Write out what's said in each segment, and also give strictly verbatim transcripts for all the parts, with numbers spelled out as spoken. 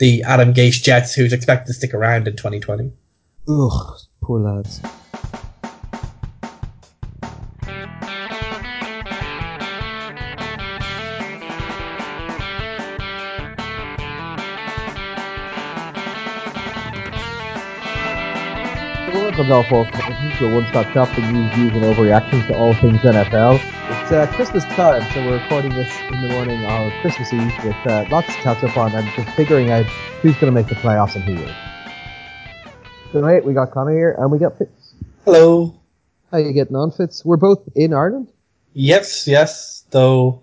the Adam Gase Jets, who's expected to stick around in twenty twenty. Ugh, poor lads. Comes out for a one-stop shop for news, views, and overreactions to all things N F L. It's uh, Christmas time, so we're recording this in the morning on Christmas Eve with uh, lots to catch up on and just figuring out who's going to make the playoffs and who will. Tonight we got Connor here and we got Fitz. Hello. How are you getting on, Fitz? We're both in Ireland. Yes, yes. Though,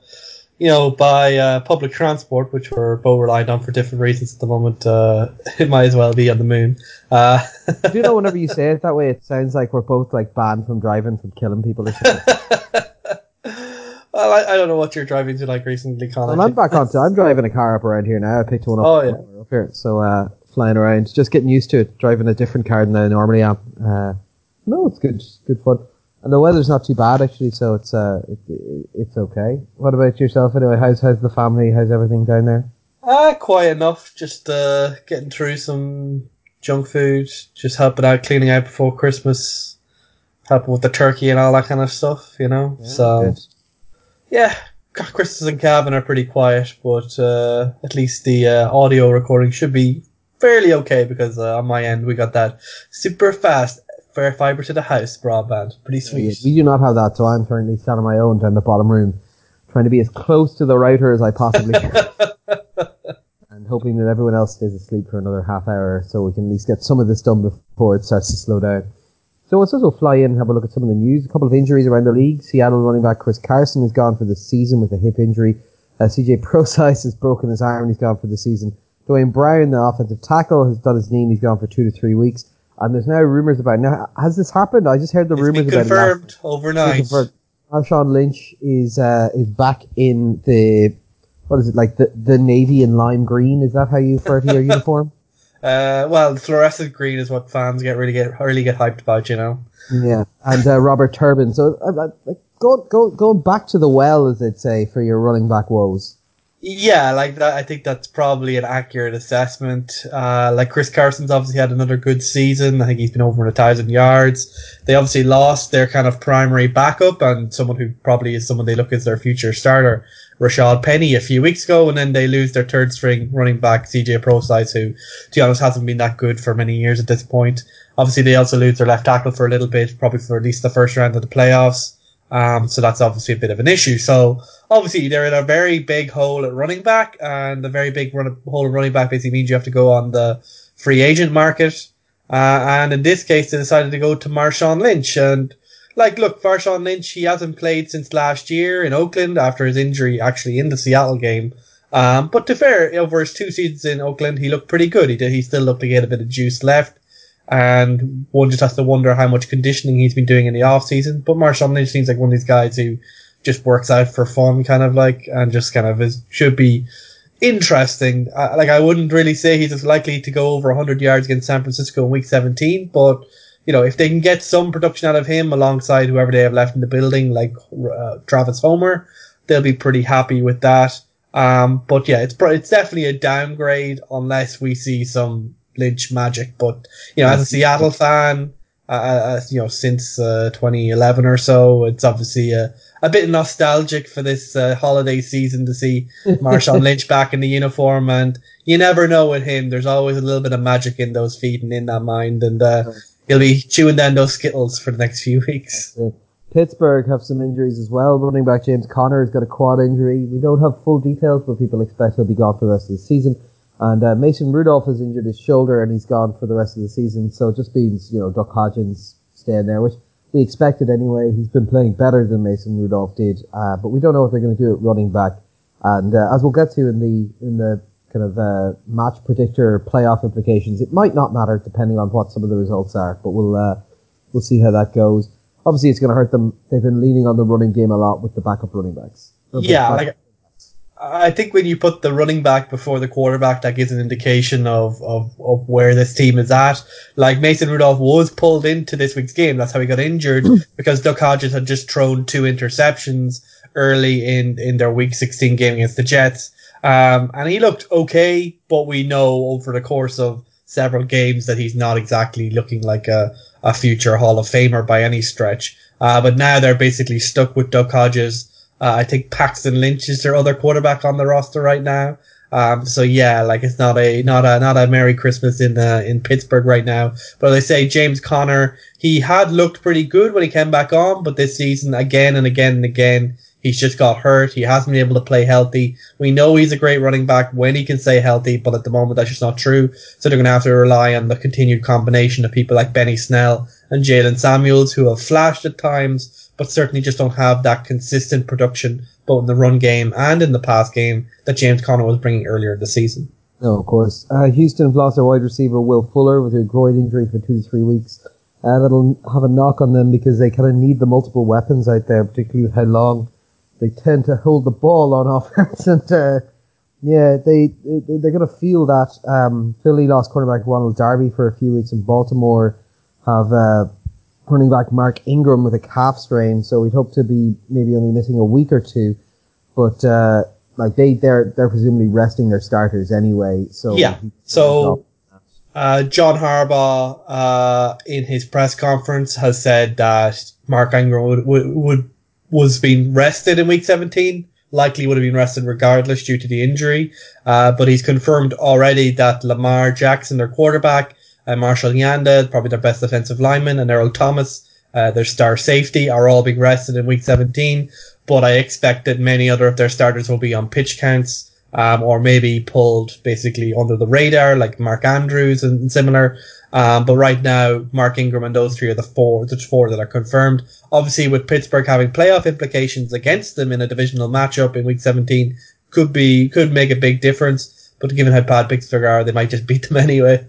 you know, by uh, public transport, which we're both reliant on for different reasons at the moment, uh, it might as well be on the moon. Uh, Do you know, whenever you say it that way, it sounds like we're both like banned from driving, from killing people or something. Well, I, I don't know what you're driving to like recently, Colin. Well, I'm back on to, I'm driving a car up around here now. I picked one up, oh, yeah. up here, so uh, flying around, just getting used to it, driving a different car than I normally am. Uh, no, it's good, just good fun. And the weather's not too bad, actually, so it's uh, it, it, it's okay. What about yourself, anyway? How's how's the family? How's everything down there? Ah, uh, quite enough. Just uh, getting through some junk food, just helping out, cleaning out before Christmas, helping with the turkey and all that kind of stuff, you know. Yeah, so, good. Yeah, Christmas and Calvin are pretty quiet, but uh, at least the uh, audio recording should be fairly okay because uh, on my end we got that super fast fibre to the house broadband. Pretty sweet. We do not have that, so I'm currently sat on my own down the bottom room, trying to be as close to the router as I possibly can, and hoping that everyone else stays asleep for another half hour, so we can at least get some of this done before it starts to slow down. So let's also fly in and have a look at some of the news. A couple of injuries around the league. Seattle running back Chris Carson is gone for the season with a hip injury. Uh, C J Procise has broken his arm and he's gone for the season. Dwayne Brown, the offensive tackle, has done his knee and he's gone for two to three weeks. And there's now rumors about, now, has this happened? I just heard the it's rumors about it. It's been confirmed overnight. Marshawn Lynch is, uh, is back in the, what is it, like the, the navy and lime green? Is that how you refer to your uniform? Uh, well, fluorescent green is what fans get really get, really get hyped about, you know? Yeah. And, uh, Robert Turbin. So, uh, like, go, go, go back to the well, as they'd say, for your running back woes. Yeah, like that. I think that's probably an accurate assessment. Uh, like Chris Carson's obviously had another good season. I think he's been over a thousand yards. They obviously lost their kind of primary backup and someone who probably is someone they look as their future starter, Rashad Penny, a few weeks ago, and then they lose their third string running back, C J Procise, who, to be honest, hasn't been that good for many years at this point. Obviously, they also lose their left tackle for a little bit, probably for at least the first round of the playoffs. Um, so that's obviously a bit of an issue. So obviously they're in a very big hole at running back, and the very big run- hole at running back basically means you have to go on the free agent market. Uh, and in this case, they decided to go to Marshawn Lynch. And like, look, Marshawn Lynch, he hasn't played since last year in Oakland after his injury, actually in the Seattle game. Um, but to fair, over his two seasons in Oakland, he looked pretty good. He did, he still looked like he had a bit of juice left. And one just has to wonder how much conditioning he's been doing in the off season. But Marshawn Lynch seems like one of these guys who just works out for fun, kind of like, and just kind of is, should be interesting. I, like, I wouldn't really say he's as likely to go over one hundred yards against San Francisco in week seventeen, but, you know, if they can get some production out of him alongside whoever they have left in the building, like uh, Travis Homer, they'll be pretty happy with that. Um, but yeah, it's it's definitely a downgrade unless we see some Lynch magic, but you know, as a Seattle fan, uh, you know, since uh, twenty eleven or so, it's obviously a, a bit nostalgic for this uh, holiday season to see Marshawn Lynch back in the uniform. And you never know with him; there's always a little bit of magic in those feet and in that mind, and uh, he'll be chewing down those Skittles for the next few weeks. Pittsburgh have some injuries as well. Running back James Conner has got a quad injury. We don't have full details, but people expect he'll be gone for the rest of the season. And uh, Mason Rudolph has injured his shoulder and he's gone for the rest of the season. So it just means, you know, Duck Hodges staying there, which we expected anyway. He's been playing better than Mason Rudolph did, uh, but we don't know what they're going to do at running back. And uh, as we'll get to in the in the kind of uh, match predictor playoff implications, it might not matter depending on what some of the results are. But we'll uh, we'll see how that goes. Obviously, it's going to hurt them. They've been leaning on the running game a lot with the backup running backs. Yeah. Back- like- I think when you put the running back before the quarterback, that gives an indication of, of, of where this team is at. Like, Mason Rudolph was pulled into this week's game. That's how he got injured, because Duck Hodges had just thrown two interceptions early in, in their week sixteen game against the Jets. Um, and he looked okay, but we know over the course of several games that he's not exactly looking like a, a future Hall of Famer by any stretch. Uh, but now they're basically stuck with Duck Hodges. Uh, I think Paxton Lynch is their other quarterback on the roster right now. Um, so yeah, like it's not a, not a, not a Merry Christmas in, uh, in Pittsburgh right now. But as I say, James Conner, he had looked pretty good when he came back on, but this season again and again and again, he's just got hurt. He hasn't been able to play healthy. We know he's a great running back when he can stay healthy, but at the moment that's just not true. So they're going to have to rely on the continued combination of people like Benny Snell and Jalen Samuels, who have flashed at times, but certainly just don't have that consistent production, both in the run game and in the pass game, that James Conner was bringing earlier in the season. No, of course. Uh, Houston have lost their wide receiver, Will Fuller, with a groin injury for two to three weeks. Uh, that'll have a knock on them because they kind of need the multiple weapons out there, particularly how long they tend to hold the ball on offense, and uh, yeah, they, they they're going to feel that. Um, Philly lost cornerback Ronald Darby for a few weeks, and Baltimore have uh, running back Mark Ingram with a calf strain, so we'd hope to be maybe only missing a week or two. But uh, like they they're they're presumably resting their starters anyway. So yeah, so uh, John Harbaugh uh, in his press conference has said that Mark Ingram would would. would was being rested in week seventeen, likely would have been rested regardless due to the injury. Uh, but he's confirmed already that Lamar Jackson, their quarterback, and Marshall Yanda, probably their best defensive lineman, and Errol Thomas, uh, their star safety, are all being rested in week seventeen. But I expect that many other of their starters will be on pitch counts, um, or maybe pulled basically under the radar, like Mark Andrews and, and similar. Um, but right now, Mark Ingram and those three are the four, the four that are confirmed. Obviously, with Pittsburgh having playoff implications against them in a divisional matchup in week seventeen, could be, could make a big difference. But given how bad Pittsburgh are, they might just beat them anyway.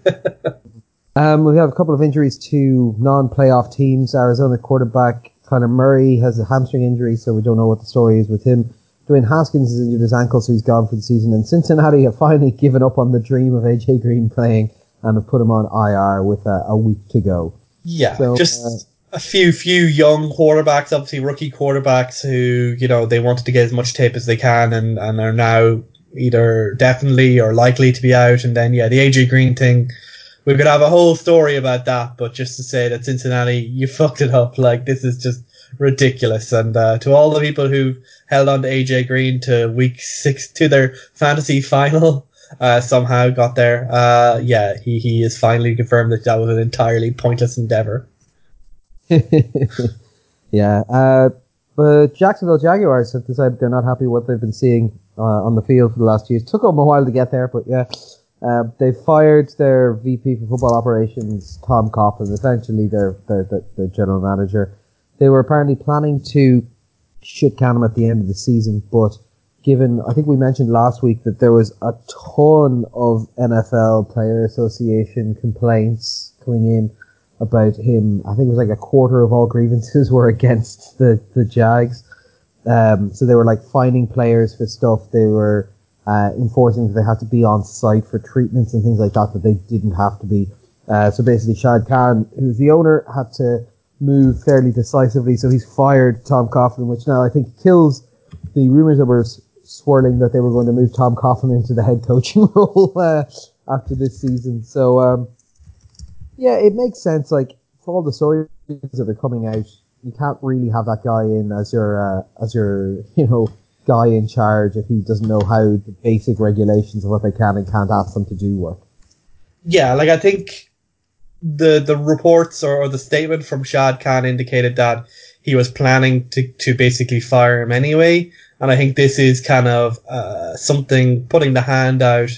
um, we have a couple of injuries to non-playoff teams. Arizona quarterback Kyler Murray has a hamstring injury, so we don't know what the story is with him. Dwayne Haskins has injured his ankle, so he's gone for the season. And Cincinnati have finally given up on the dream of A J. Green playing and have put him on I R with a, a week to go. Yeah, so, just uh, a few few young quarterbacks, obviously rookie quarterbacks who, you know, they wanted to get as much tape as they can and, and are now either definitely or likely to be out. And then, yeah, the A J. Green thing, we could have a whole story about that, but just to say that Cincinnati, you fucked it up. Like, this is just ridiculous. And uh, to all the people who held on to A J. Green to week six, to their fantasy final, Uh, somehow got there. Uh, yeah, he, he has finally confirmed that that was an entirely pointless endeavor. yeah, uh, but Jacksonville Jaguars have decided they're not happy with what they've been seeing uh, on the field for the last years. Took them a while to get there, but yeah, uh, they fired their V P for football operations, Tom Coughlin, essentially their their, their their general manager. They were apparently planning to shit can him at the end of the season, but given, I think we mentioned last week that there was a ton of N F L Player Association complaints coming in about him. I think it was like a quarter of all grievances were against the, the Jags. Um, so they were like fining players for stuff. They were uh, enforcing that they had to be on site for treatments and things like that that they didn't have to be. Uh, so basically Shad Khan, who's the owner, had to move fairly decisively. So he's fired Tom Coughlin, which now I think kills the rumors that were swirling that they were going to move Tom Coughlin into the head coaching role uh, after this season. So, um, yeah, it makes sense. Like, for all the stories that are coming out, you can't really have that guy in as your, uh, as your, you know, guy in charge if he doesn't know how the basic regulations of what they can and can't ask them to do work. Yeah, like, I think the, the reports or, or the statement from Shad Khan indicated that he was planning to, to basically fire him anyway. And I think this is kind of uh, something, putting the hand out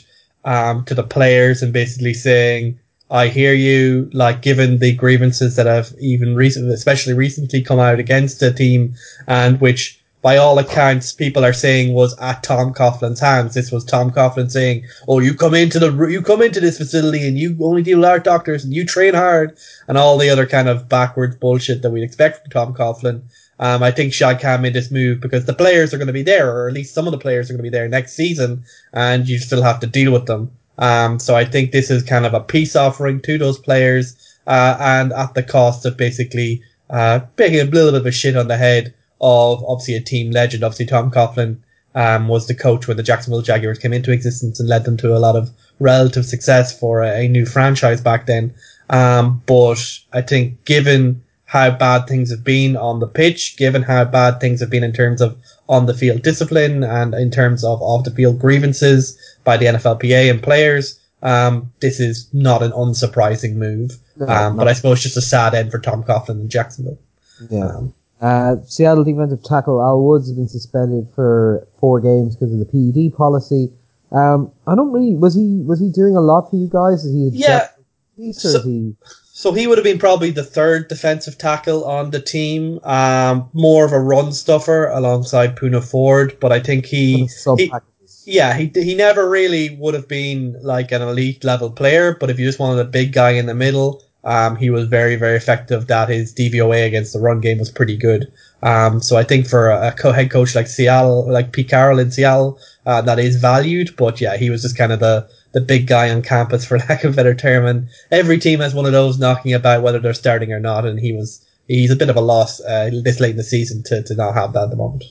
um, to the players and basically saying, I hear you, like, given the grievances that have even recently, especially recently come out against the team, and which by all accounts people are saying was at Tom Coughlin's hands. This was Tom Coughlin saying, oh, you come into the, you come into this facility and you only deal with our doctors and you train hard and all the other kind of backwards bullshit that we'd expect from Tom Coughlin. Um, I think Shad Khan made this move because the players are going to be there, or at least some of the players are going to be there next season, and you still have to deal with them. Um, so I think this is kind of a peace offering to those players, uh, and at the cost of basically, uh, making a little bit of a shit on the head of obviously a team legend, obviously Tom Coughlin, um, was the coach when the Jacksonville Jaguars came into existence and led them to a lot of relative success for a, a new franchise back then. Um, but I think given how bad things have been on the pitch, given how bad things have been in terms of on-the-field discipline and in terms of off-the-field grievances by the N F L P A and players, um, this is not an unsurprising move. No, um, but I suppose it's just a sad end for Tom Coughlin in Jacksonville. Yeah. Um, uh, Seattle defensive tackle Al Woods has been suspended for four games because of the P E D policy. Um, I don't really, was he, was he doing a lot for you guys? Is he a yeah. So he? so he would have been probably the third defensive tackle on the team, um, more of a run stuffer alongside Puna Ford, but I think he, he yeah, he he never really would have been like an elite level player, but if you just wanted a big guy in the middle, um, he was very, very effective. That his D V O A against the run game was pretty good. Um, so I think for a co-head coach like Seattle, like Pete Carroll in Seattle, uh, that is valued, but yeah, he was just kind of the, the big guy on campus, for lack of a better term, and every team has one of those knocking about whether they're starting or not, and he was he's a bit of a loss uh, this late in the season to, to not have that at the moment.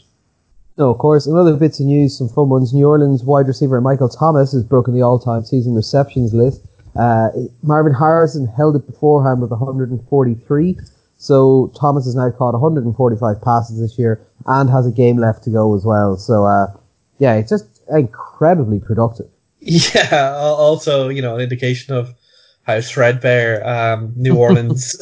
No, of course. Another bits of news, some fun ones. New Orleans wide receiver Michael Thomas has broken the all-time season receptions list. Uh, Marvin Harrison held it beforehand with one hundred forty-three, so Thomas has now caught one hundred forty-five passes this year and has a game left to go as well. So, uh, yeah, it's just incredibly productive. Yeah, also, you know, an indication of how threadbare um, New Orleans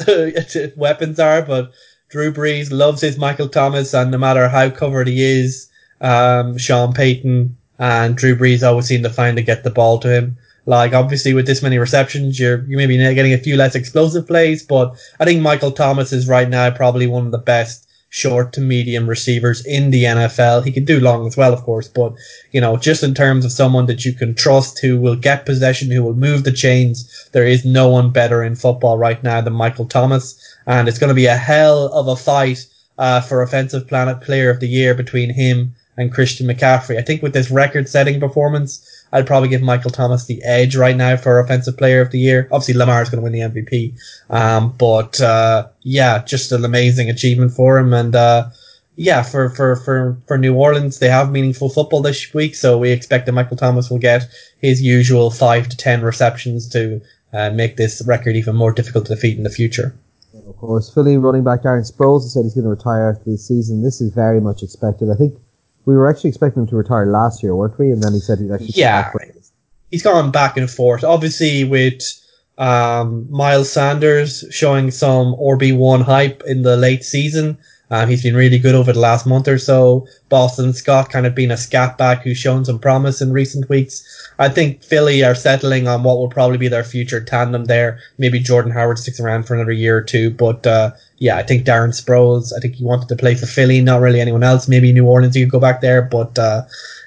weapons are, but Drew Brees loves his Michael Thomas, and no matter how covered he is, um, Sean Payton and Drew Brees always seem to find to get the ball to him. Like, obviously, with this many receptions, you're you may be getting a few less explosive plays, but I think Michael Thomas is right now probably one of the best short to medium receivers in the N F L. He can do long as well, of course, but, you know, just in terms of someone that you can trust, who will get possession, who will move the chains, there is no one better in football right now than Michael Thomas. And it's going to be a hell of a fight uh, for Offensive Planet Player of the Year between him and Christian McCaffrey. I think with this record-setting performance, I'd probably give Michael Thomas the edge right now for Offensive Player of the Year. Obviously, Lamar's going to win the M V P. Um, but, uh, yeah, just an amazing achievement for him. And, uh, yeah, for, for, for, for New Orleans, they have meaningful football this week. So we expect that Michael Thomas will get his usual five to ten receptions to, uh, make this record even more difficult to defeat in the future. Of course, Philly running back Darren Sproles has said he's going to retire after the season. This is very much expected. I think we were actually expecting him to retire last year, weren't we? And then he said he'd actually yeah, come back. He's gone back and forth. Obviously, with um, Miles Sanders showing some R B one hype in the late season, um, he's been really good over the last month or so. Boston Scott kind of being a scat back who's shown some promise in recent weeks. I think Philly are settling on what will probably be their future tandem there. Maybe Jordan Howard sticks around for another year or two, but... Uh, Yeah, I think Darren Sproles, I think he wanted to play for Philly, not really anyone else. Maybe New Orleans, he could go back there. But, uh,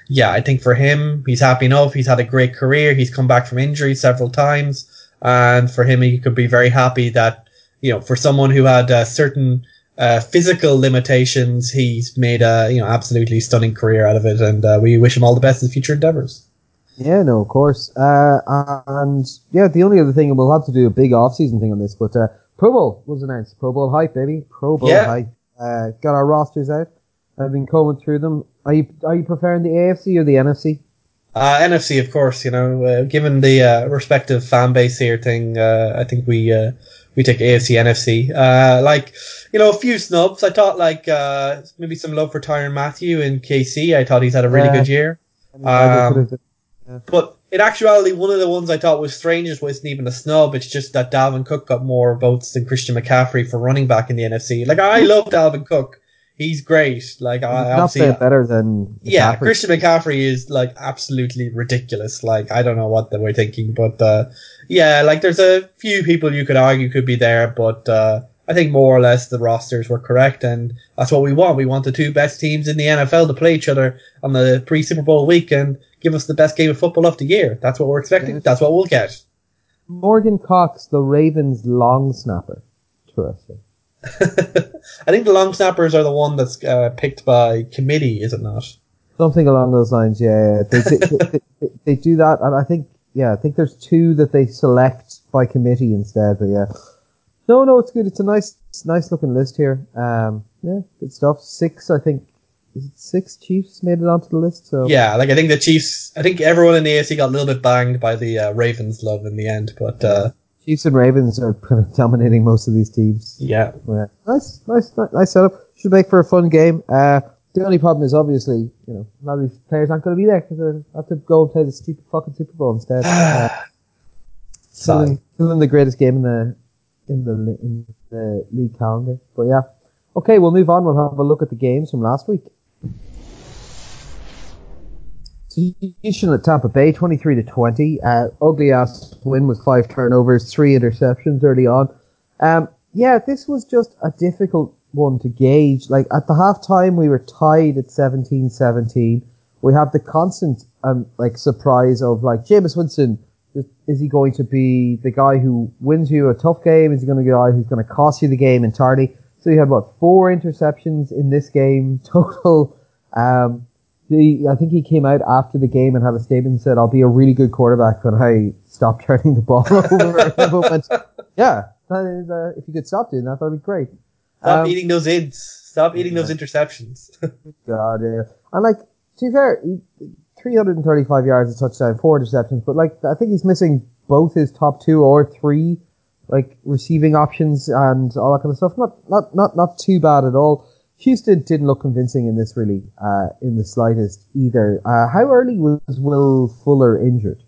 yeah, I think for him, he's happy enough. He's had a great career. He's come back from injury several times. And for him, he could be very happy that, you know, for someone who had uh, certain uh, physical limitations, he's made a, you know, absolutely stunning career out of it. And uh, we wish him all the best in his future endeavors. Yeah, no, of course. Uh, and, yeah, the only other thing, and we'll have to do a big off-season thing on this, but... Uh, Pro Bowl was announced. Pro Bowl hype, baby. Pro Bowl yeah. hype. Uh, got our rosters out. I've been combing through them. Are you are you preferring the A F C or the N F C? Uh, N F C, of course. You know, uh, given the uh, respective fan base here thing, uh, I think we uh, we take A F C, N F C. Uh, like, you know, a few snubs. I thought like uh, maybe some love for Tyrann Mathieu in K C. I thought he's had a really yeah. good year. Um, yeah. But. In actuality, one of the ones I thought was strangest wasn't even a snub. It's just that Dalvin Cook got more votes than Christian McCaffrey for running back in the N F C. Like, I love Dalvin Cook. He's great. Like, I obviously better than McCaffrey. Yeah, Christian McCaffrey is like absolutely ridiculous. Like, I don't know what they were thinking, but uh, yeah, like there's a few people you could argue could be there, but uh, I think more or less the rosters were correct, and that's what we want. We want the two best teams in the N F L to play each other on the pre-Super Bowl weekend. Give us the best game of football of the year. That's what we're expecting. That's what we'll get. Morgan Cox, the Ravens' long snapper. Interesting. I think the long snappers are the one that's uh, picked by committee, is it not? Something along those lines, yeah. They, they, they, they, they do that, and I think, yeah, I think there's two that they select by committee instead, but yeah. No, no, it's good. It's a nice, nice looking list here. Um, yeah, good stuff. Six, I think. is it six Chiefs made it onto the list? So yeah, like I think the Chiefs, I think everyone in the A F C got a little bit banged by the uh, Ravens love in the end, but uh, Chiefs and Ravens are kind of dominating most of these teams. Yeah, yeah. Nice, nice, nice, nice setup. Should make for a fun game. Uh, the only problem is obviously, you know, a lot of these players aren't going to be there because they have to go and play the stupid fucking Super Bowl instead. Uh, Sorry, still in the greatest game in the in the in the league calendar, but yeah. Okay, we'll move on. We'll have a look at the games from last week. Houston at Tampa Bay, twenty-three to twenty. Uh, ugly ass win with five turnovers, three interceptions early on. Um, yeah, this was just a difficult one to gauge. Like at the halftime, we were tied at seventeen seventeen. We have the constant um like surprise of like Jameis Winston. Is he going to be the guy who wins you a tough game? Is he going to be the guy who's going to cost you the game entirely? So you had, what, four interceptions in this game total. Um, the, I think he came out after the game and had a statement and said, I'll be a really good quarterback when I stop turning the ball over. Went, yeah, that is, uh, if you could stop doing that, that would be great. Stop um, eating those ids. Stop eating yeah. those interceptions. God, yeah. And, like, to be fair, three hundred thirty-five yards, a touchdown, four interceptions, but, like, I think he's missing both his top two or three like receiving options and all that kind of stuff. Not, not, not, not too bad at all. Houston didn't look convincing in this really, uh, in the slightest either. Uh, how early was Will Fuller injured?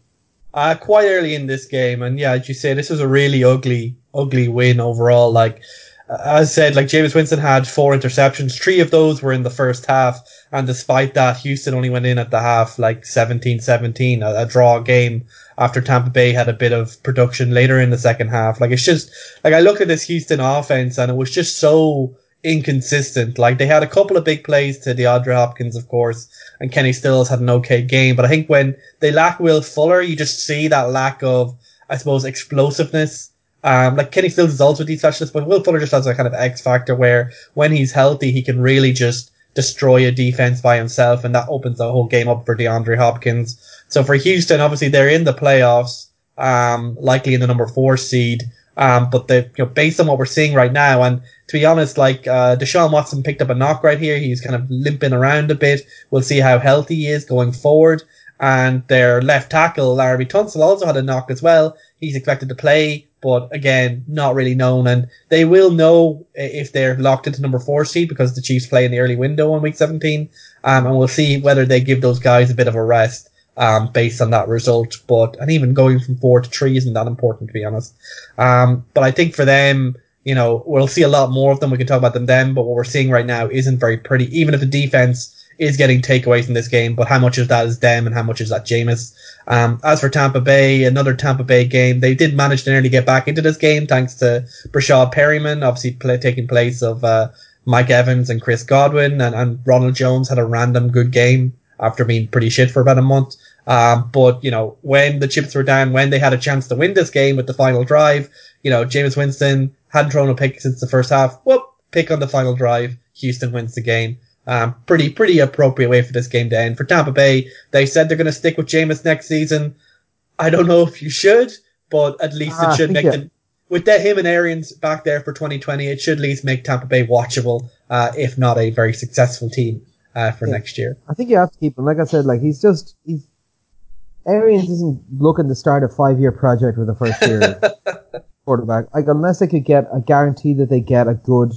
Uh, quite early in this game. And yeah, as you say, this was a really ugly, ugly win overall. Like, uh, as said, like Jameis Winston had four interceptions. Three of those were in the first half. And despite that, Houston only went in at the half, like seventeen seventeen, a, a draw game after Tampa Bay had a bit of production later in the second half. Like, it's just, like, I looked at this Houston offense and it was just so inconsistent. Like, they had a couple of big plays to DeAndre Hopkins, of course, and Kenny Stills had an okay game. But I think when they lack Will Fuller, you just see that lack of, I suppose, explosiveness. Um, like, Kenny Stills is also detached, but Will Fuller just has a kind of X factor where when he's healthy, he can really just destroy a defense by himself, and that opens the whole game up for DeAndre Hopkins. So for Houston, obviously they're in the playoffs, um, likely in the number four seed. Um, but they, you know, based on what we're seeing right now, and to be honest, like, uh, Deshaun Watson picked up a knock right here. He's kind of limping around a bit. We'll see how healthy he is going forward. And their left tackle, Larrabee Tunsil, also had a knock as well. He's expected to play, but again, not really known. And they will know if they're locked into number four seed because the Chiefs play in the early window on week seventeen. Um, and we'll see whether they give those guys a bit of a rest, um, based on that result. But, and even going from four to three isn't that important, to be honest. Um, but I think for them, you know, we'll see a lot more of them. We can talk about them then, but what we're seeing right now isn't very pretty, even if the defense is getting takeaways in this game, but how much of that is them and how much is that Jameis? Um, as for Tampa Bay, another Tampa Bay game, they did manage to nearly get back into this game thanks to Brashad Perryman, obviously play, taking place of uh, Mike Evans and Chris Godwin, and, and Ronald Jones had a random good game after being pretty shit for about a month. Uh, but, you know, when the chips were down, when they had a chance to win this game with the final drive, you know, Jameis Winston hadn't thrown a pick since the first half. Whoop, pick on the final drive. Houston wins the game. Um, pretty, pretty appropriate way for this game to end. For Tampa Bay, they said they're going to stick with Jameis next season. I don't know if you should, but at least ah, it should make yeah. them, with that, him and Arians back there for twenty twenty, it should at least make Tampa Bay watchable, uh, if not a very successful team, uh, for yeah. next year. I think you have to keep him. Like I said, like, he's just, he's, Arians isn't looking to start a five-year project with a first-year quarterback. Like, unless they could get a guarantee that they get a good,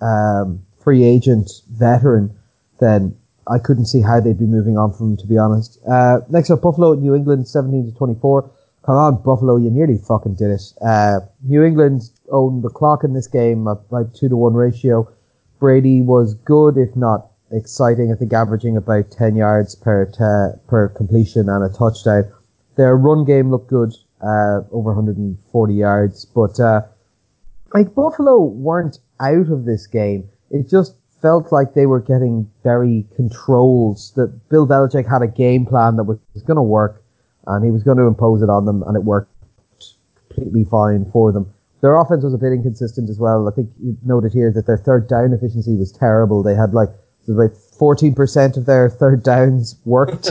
um, free agent veteran, then I couldn't see how they'd be moving on from him, to be honest. Uh, next up, Buffalo at New England, seventeen to twenty-four. Come on, Buffalo, you nearly fucking did it. Uh, New England owned the clock in this game at like two to one ratio. Brady was good, if not exciting. I think averaging about ten yards per t- per completion and a touchdown. Their run game looked good, uh, over one hundred forty yards, but uh, like Buffalo weren't out of this game. It just felt like they were getting very controlled, that Bill Belichick had a game plan that was, was going to work, and he was going to impose it on them, and it worked completely fine for them. Their offense was a bit inconsistent as well. I think you noted here that their third down efficiency was terrible. They had like about fourteen percent of their third downs worked,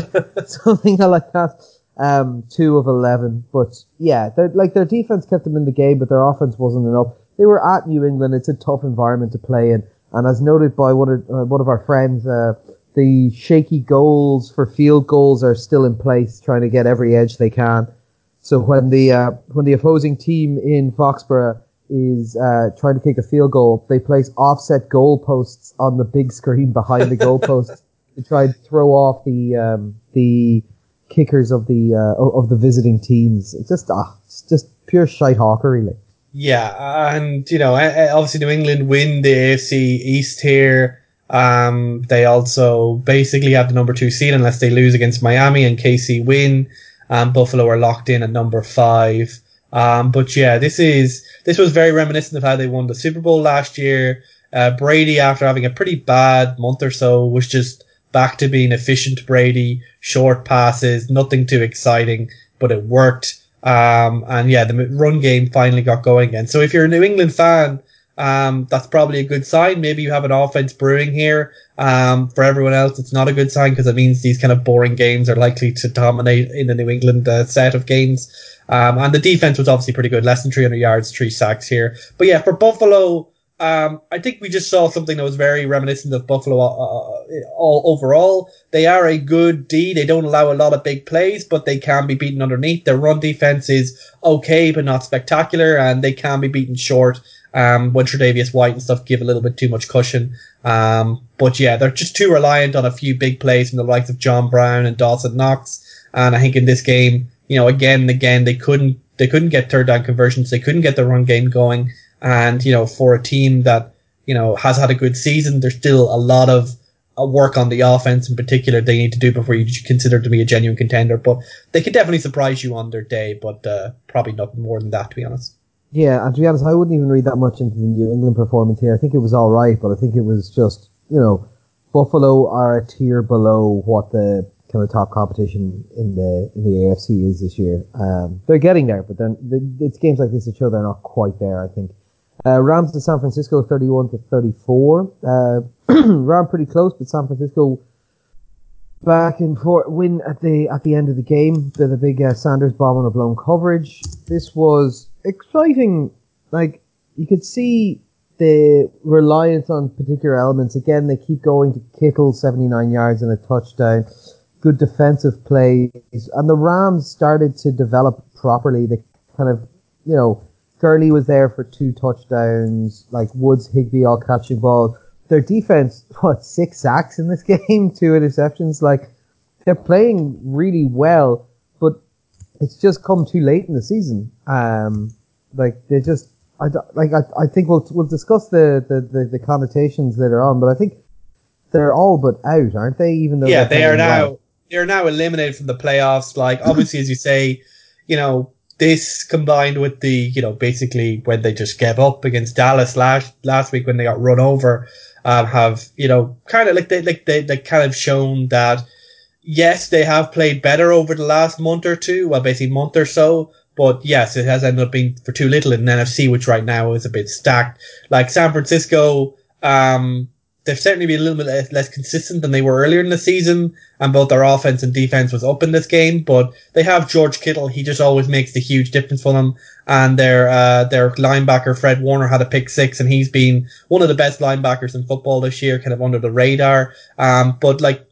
something like that. Um, two of eleven. But yeah, like their defense kept them in the game, but their offense wasn't enough. They were at New England. It's a tough environment to play in. And as noted by one of, uh, one of our friends, uh, the shaky goals for field goals are still in place, trying to get every edge they can. So when the uh, when the opposing team in Foxborough is uh, trying to kick a field goal, they place offset goalposts on the big screen behind the goalposts to try and throw off the um, the kickers of the uh, of the visiting teams. It's just ah, it's just pure shite hawkery. Like. Yeah, and you know, obviously New England win the A F C East here. Um, they also basically have the number two seed unless they lose against Miami and K C win. Um, Buffalo are locked in at number five. Um, but yeah, this is this was very reminiscent of how they won the Super Bowl last year. Uh, Brady, after having a pretty bad month or so, was just back to being efficient Brady, short passes, nothing too exciting, but it worked. Um, and yeah, the run game finally got going again. So if you're a New England fan, um, that's probably a good sign. Maybe you have an offense brewing here. Um, for everyone else, it's not a good sign because it means these kind of boring games are likely to dominate in the New England uh, set of games. Um, and the defense was obviously pretty good. Less than three hundred yards, three sacks here. But yeah, for Buffalo, um, I think we just saw something that was very reminiscent of Buffalo uh, all overall. They are a good D. They don't allow a lot of big plays, but they can be beaten underneath. Their run defense is okay, but not spectacular, and they can be beaten short. Um, when Tre'Davious White and stuff give a little bit too much cushion. Um, but yeah, they're just too reliant on a few big plays from the likes of John Brown and Dawson Knox. And I think in this game, you know, again and again, they couldn't, they couldn't get third down conversions. They couldn't get the run game going. And, you know, for a team that, you know, has had a good season, there's still a lot of work on the offense in particular they need to do before you consider to be a genuine contender. But they could definitely surprise you on their day, but, uh, probably not more than that, to be honest. Yeah, and to be honest, I wouldn't even read that much into the New England performance here. I think it was all right, but I think it was just, you know, Buffalo are a tier below what the kind of top competition in the in the A F C is this year. Um, they're getting there, but then it's games like this that show they're not quite there, I think. Uh, Rams to San Francisco, thirty-one to thirty-four. Uh, Rams pretty close, but San Francisco back and forth win at the at the end of the game. They're the big uh, Sanders bomb on a blown coverage. This was exciting. Like, you could see the reliance on particular elements. Again, they keep going to Kittle, seventy-nine yards and a touchdown. Good defensive plays. And the Rams started to develop properly. They kind of, you know, Gurley was there for two touchdowns, like Woods, Higbee, all catching balls. Their defense, what, six sacks in this game, two interceptions. Like, they're playing really well. It's just come too late in the season. Um, like they just, I like I, I think we'll we'll discuss the, the, the, the connotations later on, but I think they're all but out, aren't they? Even though yeah, they are now right. they are now eliminated from the playoffs. Like obviously, as you say, you know this combined with the you know basically when they just gave up against Dallas last last week when they got run over, um, have you know kind of like they like they they kind of shown that. Yes, they have played better over the last month or two, well, basically month or so. But yes, it has ended up being for too little in the N F C, which right now is a bit stacked. Like San Francisco, um, they've certainly been a little bit less consistent than they were earlier in the season, and both their offense and defense was up in this game. But they have George Kittle; he just always makes the huge difference for them. And their uh, their linebacker Fred Warner had a pick six, and he's been one of the best linebackers in football this year, kind of under the radar. Um, but like.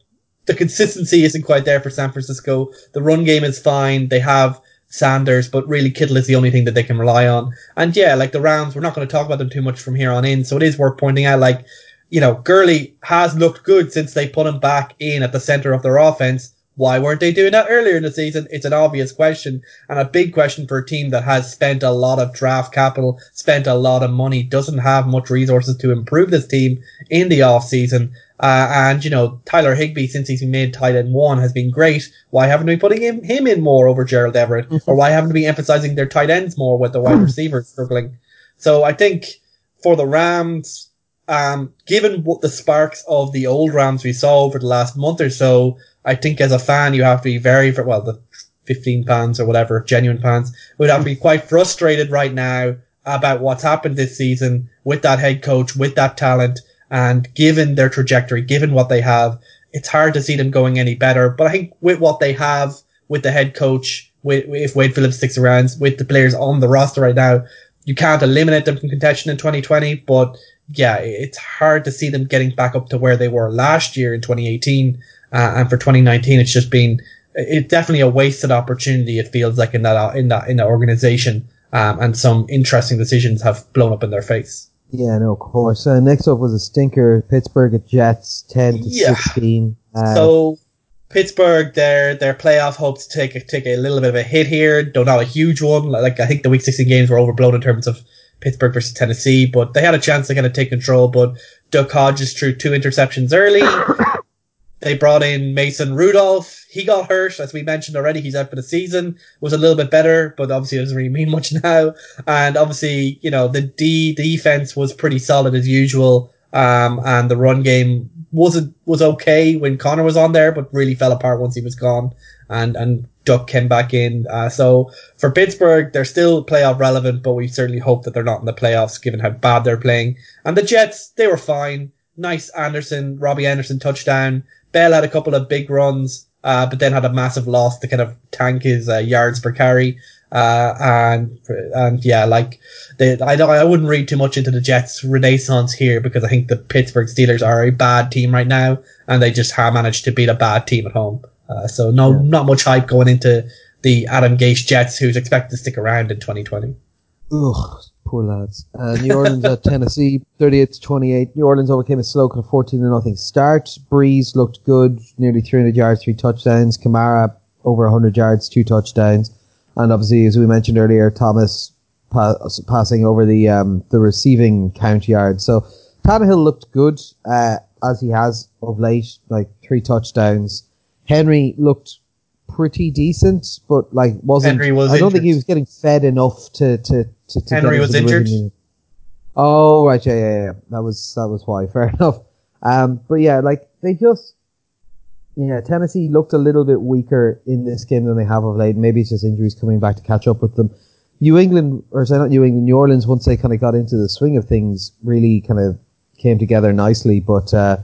The consistency isn't quite there for San Francisco. The run game is fine. They have Sanders, but really Kittle is the only thing that they can rely on. And yeah, like the Rams, we're not going to talk about them too much from here on in. So it is worth pointing out, like, you know, Gurley has looked good since they put him back in at the center of their offense. Why weren't they doing that earlier in the season? It's an obvious question and a big question for a team that has spent a lot of draft capital, spent a lot of money, doesn't have much resources to improve this team in the offseason. Uh, and, you know, Tyler Higbee, since he's been made tight end one, has been great. Why haven't we putting him, him in more over Gerald Everett? Mm-hmm. Or why haven't we emphasizing their tight ends more with the wide receivers struggling? So I think for the Rams, um, given what the sparks of the old Rams we saw over the last month or so, I think as a fan, you have to be very, well, the fifteen fans or whatever, genuine fans, would have to be quite frustrated right now about what's happened this season with that head coach, with that talent, and given their trajectory, given what they have, it's hard to see them going any better. But I think with what they have, with the head coach, with, if Wade Phillips sticks around, with the players on the roster right now, you can't eliminate them from contention in twenty twenty, but yeah, it's hard to see them getting back up to where they were last year in twenty eighteen. Uh, and for twenty nineteen, it's just been, it's definitely a wasted opportunity. It feels like in that, in that, in the organization, um, and some interesting decisions have blown up in their face. Yeah, no, of course. Uh, next up was a stinker, Pittsburgh at Jets, ten to sixteen. Uh, so Pittsburgh, their their playoff hopes take a, take a little bit of a hit here. Don't have a huge one. Like I think the week sixteen games were overblown in terms of Pittsburgh versus Tennessee, but they had a chance to kind of take control. But Duck Hodges threw two interceptions early. They brought in Mason Rudolph. He got hurt, as we mentioned already. He's out for the season. Was a little bit better, but obviously it doesn't really mean much now. And obviously, you know, the D the defense was pretty solid as usual. Um, and the run game wasn't was okay when Connor was on there, but really fell apart once he was gone. And and Duck came back in. Uh, so for Pittsburgh, they're still playoff relevant, but we certainly hope that they're not in the playoffs, given how bad they're playing. And the Jets, they were fine. Nice Anderson, Robbie Anderson touchdown. Bell had a couple of big runs, uh, but then had a massive loss to kind of tank his uh, yards per carry. Uh, and, and yeah, like, they, I don't, I wouldn't read too much into the Jets' renaissance here, because I think the Pittsburgh Steelers are a bad team right now, and they just have managed to beat a bad team at home. Uh, so no, yeah. not much hype going into the Adam Gase Jets, who's expected to stick around in twenty twenty. Ugh, poor lads. Uh, New Orleans at Tennessee, thirty-eight to twenty-eight. New Orleans overcame a slow kind of fourteen to nothing start. Breeze looked good, nearly three hundred yards, three touchdowns. Kamara over one hundred yards, two touchdowns. And obviously, as we mentioned earlier, Thomas pa- passing over the um, the receiving count yards. So Tannehill looked good, uh, as he has of late, like three touchdowns. Henry looked pretty decent, but like wasn't. Henry was I don't injured. think he was getting fed enough to to to. to Henry was injured. Rhythm. Oh right, yeah, yeah, yeah. That was that was why. Fair enough. Um, but yeah, like they just. Yeah, Tennessee looked a little bit weaker in this game than they have of late. Maybe it's just injuries coming back to catch up with them. New England, or sorry, not New England, New Orleans, once they kind of got into the swing of things, really kind of came together nicely. But uh,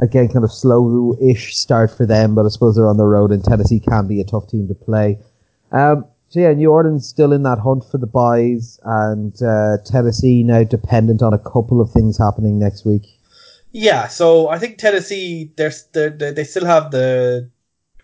again, kind of slow-ish start for them. But I suppose they're on the road, and Tennessee can be a tough team to play. Um, so yeah, New Orleans still in that hunt for the byes, and uh, Tennessee now dependent on a couple of things happening next week. Yeah, so I think Tennessee, they're, they're, they still have the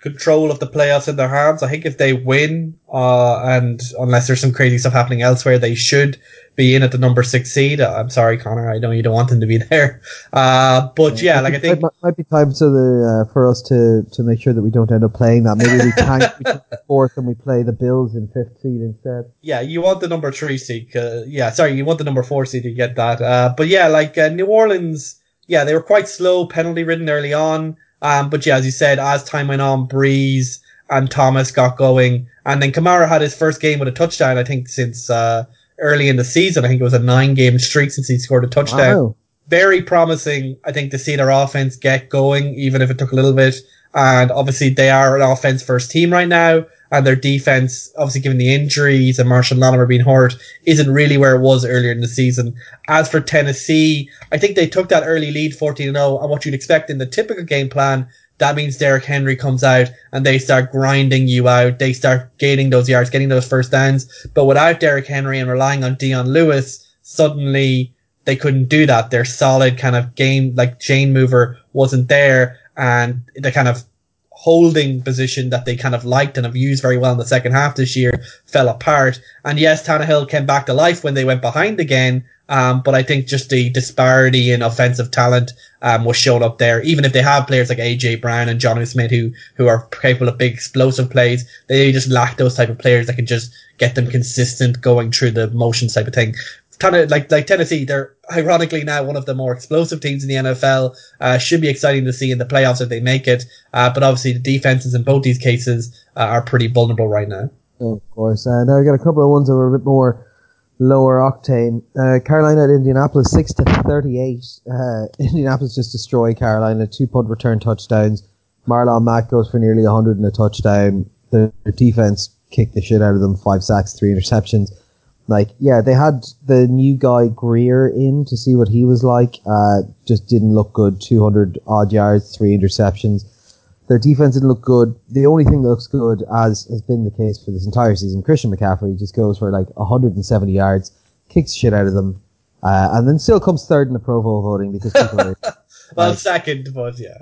control of the playoffs in their hands. I think if they win, uh, and unless there's some crazy stuff happening elsewhere, they should be in at the number six seed. I'm sorry, Connor, I know you don't want them to be there. Uh, but yeah, yeah like I think... It might, might be time to the, uh, for us to, to make sure that we don't end up playing that. Maybe we tank we tank fourth and we play the Bills in fifth seed instead. Yeah, you want the number three seed. Uh, yeah, sorry, you want the number four seed to get that. Uh, but yeah, like uh, New Orleans... Yeah, they were quite slow, penalty-ridden early on. Um, but yeah, as you said, as time went on, Breeze and Thomas got going. And then Kamara had his first game with a touchdown, I think, since uh, early in the season. I think it was a nine-game streak since he scored a touchdown. Wow. Very promising, I think, to see their offense get going, even if it took a little bit. And obviously, they are an offense-first team right now. And their defense, obviously given the injuries and Marshawn Lynch being hurt, isn't really where it was earlier in the season. As for Tennessee, I think they took that early lead fourteen to nothing, and what you'd expect in the typical game plan, that means Derrick Henry comes out and they start grinding you out. They start gaining those yards, getting those first downs. But without Derrick Henry and relying on Dion Lewis, suddenly they couldn't do that. Their solid kind of game, like chain mover, wasn't there, and they kind of holding position that they kind of liked and have used very well in the second half this year fell apart. And yes, Tannehill came back to life when they went behind again. Um, but I think just the disparity in offensive talent, um, was shown up there. Even if they have players like A J. Brown and Jonnu Smith who, who are capable of big explosive plays, they just lack those type of players that can just get them consistent going through the motions type of thing. Like, like Tennessee, they're ironically now one of the more explosive teams in the N F L. Uh, should be exciting to see in the playoffs if they make it. Uh, but obviously the defenses in both these cases uh, are pretty vulnerable right now. Oh, of course. Uh, now we've got a couple of ones that were a bit more lower octane. Uh, Carolina at Indianapolis, six to thirty-eight. Uh, Indianapolis just destroy Carolina. Two punt return touchdowns. Marlon Mack goes for nearly one hundred and a touchdown. Their, their defense kicked the shit out of them. Five sacks, three interceptions. Like, yeah, they had the new guy Greer in to see what he was like. Uh, just didn't look good. two hundred odd yards, three interceptions. Their defense didn't look good. The only thing that looks good, as has been the case for this entire season, Christian McCaffrey just goes for like one hundred seventy yards, kicks shit out of them. Uh, and then still comes third in the Pro Bowl voting because people are... well, like, second, but yeah.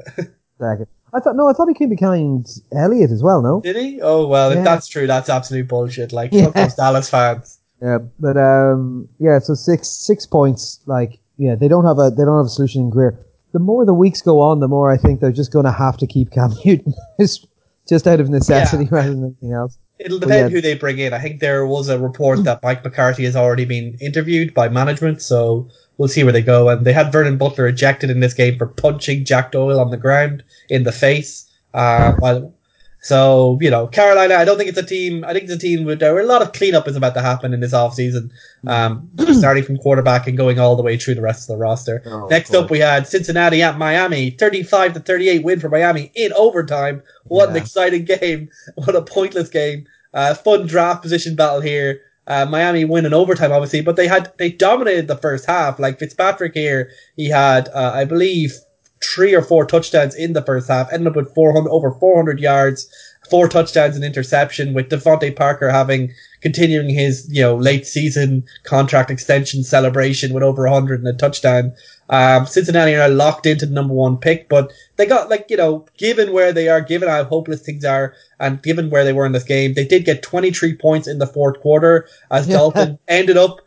Second. I thought, no, I thought he came behind Elliott as well, no? Did he? Oh, well, yeah. If that's true, that's absolute bullshit. Like, fuck yeah. Those Dallas fans. Yeah, but, um, yeah, so six, six points, like, yeah, they don't have a, they don't have a solution in Greer. The more the weeks go on, the more I think they're just going to have to keep Cam Newton just out of necessity yeah. rather than anything else. It'll depend yeah. who they bring in. I think there was a report that Mike McCarthy has already been interviewed by management, so we'll see where they go. And they had Vernon Butler ejected in this game for punching Jack Doyle on the ground in the face. Uh, while, so, you know, Carolina, I don't think it's a team. I think it's a team where there a lot of cleanup is about to happen in this offseason, um, starting from quarterback and going all the way through the rest of the roster. Oh, Next up, we had Cincinnati at Miami, thirty-five to thirty-eight win for Miami in overtime. What yeah. an exciting game. What a pointless game. Uh, fun draft position battle here. Uh, Miami win in overtime, obviously, but they had, they dominated the first half. Like Fitzpatrick here, he had, uh, I believe, three or four touchdowns in the first half, ended up with four hundred, over four hundred yards, four touchdowns and interception, with Devontae Parker having, continuing his, you know, late season contract extension celebration with over one hundred and a touchdown. Um, Cincinnati are locked into the number one pick, but they got, like, you know, given where they are, given how hopeless things are, and given where they were in this game, they did get twenty-three points in the fourth quarter as Dalton ended up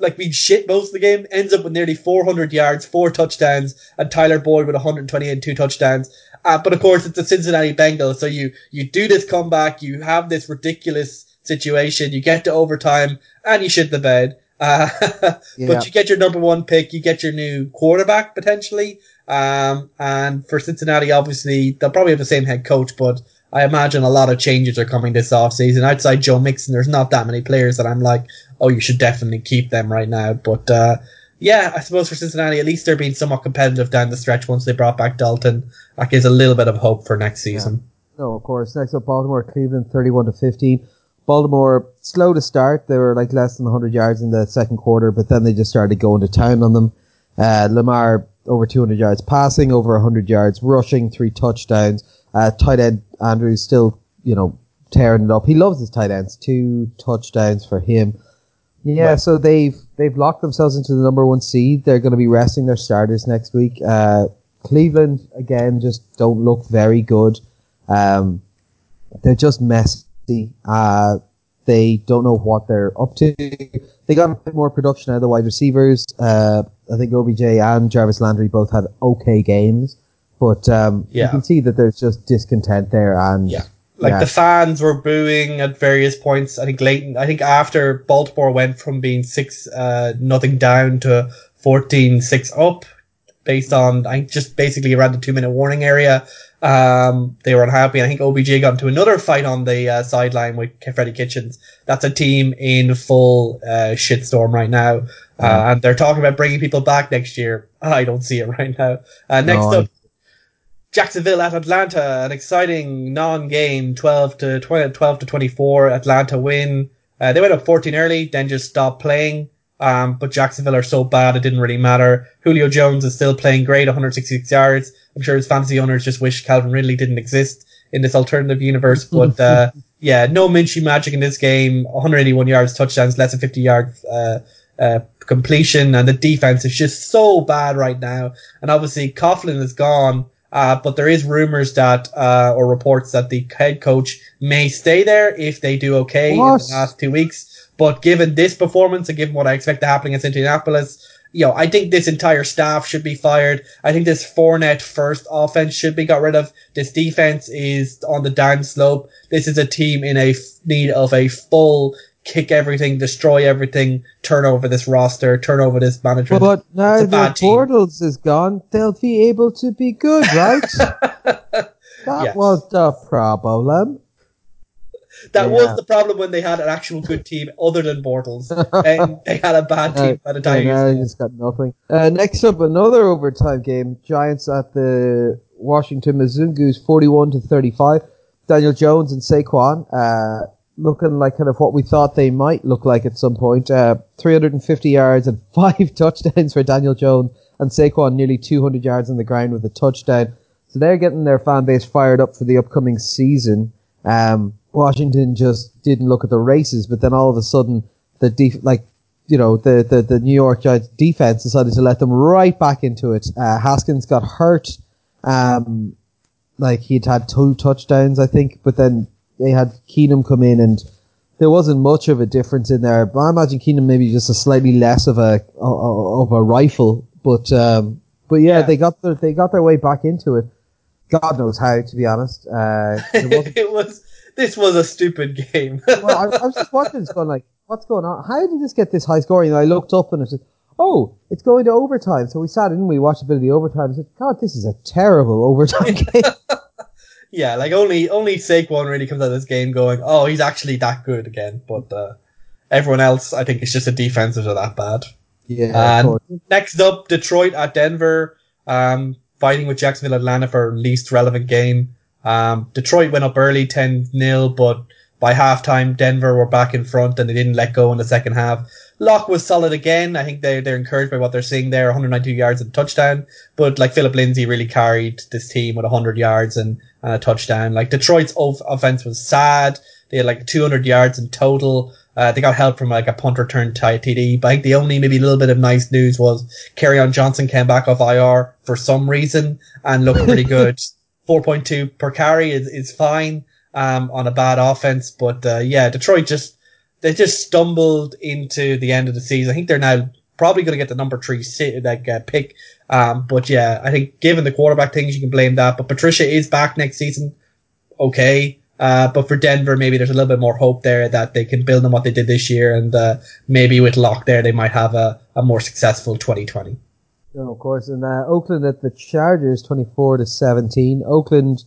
like being shit most of the game, ends up with nearly four hundred yards, four touchdowns, and Tyler Boyd with one hundred twenty and two touchdowns. Uh, but of course, it's the Cincinnati Bengals, so you you do this comeback, you have this ridiculous situation, you get to overtime, and you shit the bed. Uh, yeah. But you get your number one pick, you get your new quarterback potentially, um, and for Cincinnati, obviously, they'll probably have the same head coach, but I imagine a lot of changes are coming this offseason. Outside Joe Mixon, there's not that many players that I'm like, oh, you should definitely keep them right now. But, uh, yeah, I suppose for Cincinnati, at least they're being somewhat competitive down the stretch once they brought back Dalton. That gives a little bit of hope for next season. Yeah. No, of course. Next up, Baltimore, Cleveland, thirty-one to fifteen. Baltimore, slow to start. They were like less than one hundred yards in the second quarter, but then they just started going to town on them. Uh, Lamar, over two hundred yards passing, over one hundred yards rushing, three touchdowns. Uh, tight end Andrews still, you know, tearing it up. He loves his tight ends. Two touchdowns for him. Yeah, right. So they've they've locked themselves into the number one seed. They're going to be resting their starters next week. Uh, Cleveland, again, just don't look very good. Um, they're just messy. Uh, they don't know what they're up to. They got a bit more production out of the wide receivers. Uh, I think O B J and Jarvis Landry both had okay games. But um, yeah. you can see that there's just discontent there, and yeah, like yeah. the fans were booing at various points. I think late, I think after Baltimore went from being six uh, nothing down to fourteen six up, based on I think just basically around the two minute warning area, um, they were unhappy. I think O B J got into another fight on the uh, sideline with Freddie Kitchens. That's a team in full uh, shitstorm right now, mm. uh, and they're talking about bringing people back next year. I don't see it right now. Uh, next no, up. Jacksonville at Atlanta, an exciting non-game, twelve to twenty, twelve to twenty-four. Atlanta win. Uh, they went up fourteen early, then just stopped playing. Um, but Jacksonville are so bad, it didn't really matter. Julio Jones is still playing great, one hundred sixty-six yards. I'm sure his fantasy owners just wish Calvin Ridley didn't exist in this alternative universe. But, uh, yeah, no Minshew magic in this game. one hundred eighty-one yards, touchdowns, less than fifty yards, uh, uh, completion. And the defense is just so bad right now. And obviously Coughlin is gone. Uh, but there is rumors that, uh, or reports that the head coach may stay there if they do okay what? in the last two weeks. But given this performance and given what I expect to happen against Indianapolis, you know, I think this entire staff should be fired. I think this Fournette first offense should be got rid of. This defense is on the down slope. This is a team in a f- need of a full kick everything, destroy everything, turn over this roster, turn over this management. But now that Bortles is gone, they'll be able to be good, right? that yes. was the problem. That yeah. was the problem when they had an actual good team other than Bortles. And they had a bad team by the time. Yeah, they just got nothing. Uh, next up, another overtime game. Giants at the Washington Mizungus, forty-one to thirty-five. Daniel Jones and Saquon. Uh, looking like kind of what we thought they might look like at some point. Uh, three hundred fifty yards and five touchdowns for Daniel Jones, and Saquon nearly two hundred yards on the ground with a touchdown. So they're getting their fan base fired up for the upcoming season. Um, Washington just didn't look at the races, but then all of a sudden the def- like you know, the, the, the New York Giants defense decided to let them right back into it. Uh, Haskins got hurt. Um, like he'd had two touchdowns, I think, but then they had Keenum come in and there wasn't much of a difference in there. But I imagine Keenum maybe just a slightly less of a, of a rifle, but, um, but yeah, yeah. they got their, they got their way back into it. God knows how, to be honest. Uh, it, it was, this was a stupid game. Well, I, I was just watching this going like, what's going on? How did this get this high scoring? And I looked up and it said, oh, it's going to overtime. So we sat in and we watched a bit of the overtime. I said, God, this is a terrible overtime game. Yeah, like only only Saquon really comes out of this game going, oh, he's actually that good again. But uh, everyone else, I think it's just the defenses are that bad. Yeah. And next up, Detroit at Denver, um, fighting with Jacksonville Atlanta for least relevant game. Um, Detroit went up early ten nil, but by halftime, Denver were back in front and they didn't let go in the second half. Locke was solid again. I think they, they're encouraged by what they're seeing there, one hundred ninety-two yards and a touchdown. But like Philip Lindsay really carried this team with one hundred yards and, and a touchdown. Like Detroit's of- offense was sad. They had like two hundred yards in total. Uh, they got help from like a punt return T D. But I think the only maybe little bit of nice news was Kerryon Johnson came back off I R for some reason and looked pretty good. four point two per carry is, is fine. Um, on a bad offense, but uh, yeah, Detroit just they just stumbled into the end of the season. I think they're now probably going to get the number three sit, like uh, pick. Um, but yeah, I think given the quarterback things, you can blame that. But Patricia is back next season, okay. Uh, but for Denver, maybe there's a little bit more hope there that they can build on what they did this year, and uh, maybe with Locke there, they might have a, a more successful twenty twenty. No, of course, and uh, Oakland at the Chargers, twenty-four to seventeen. Oakland.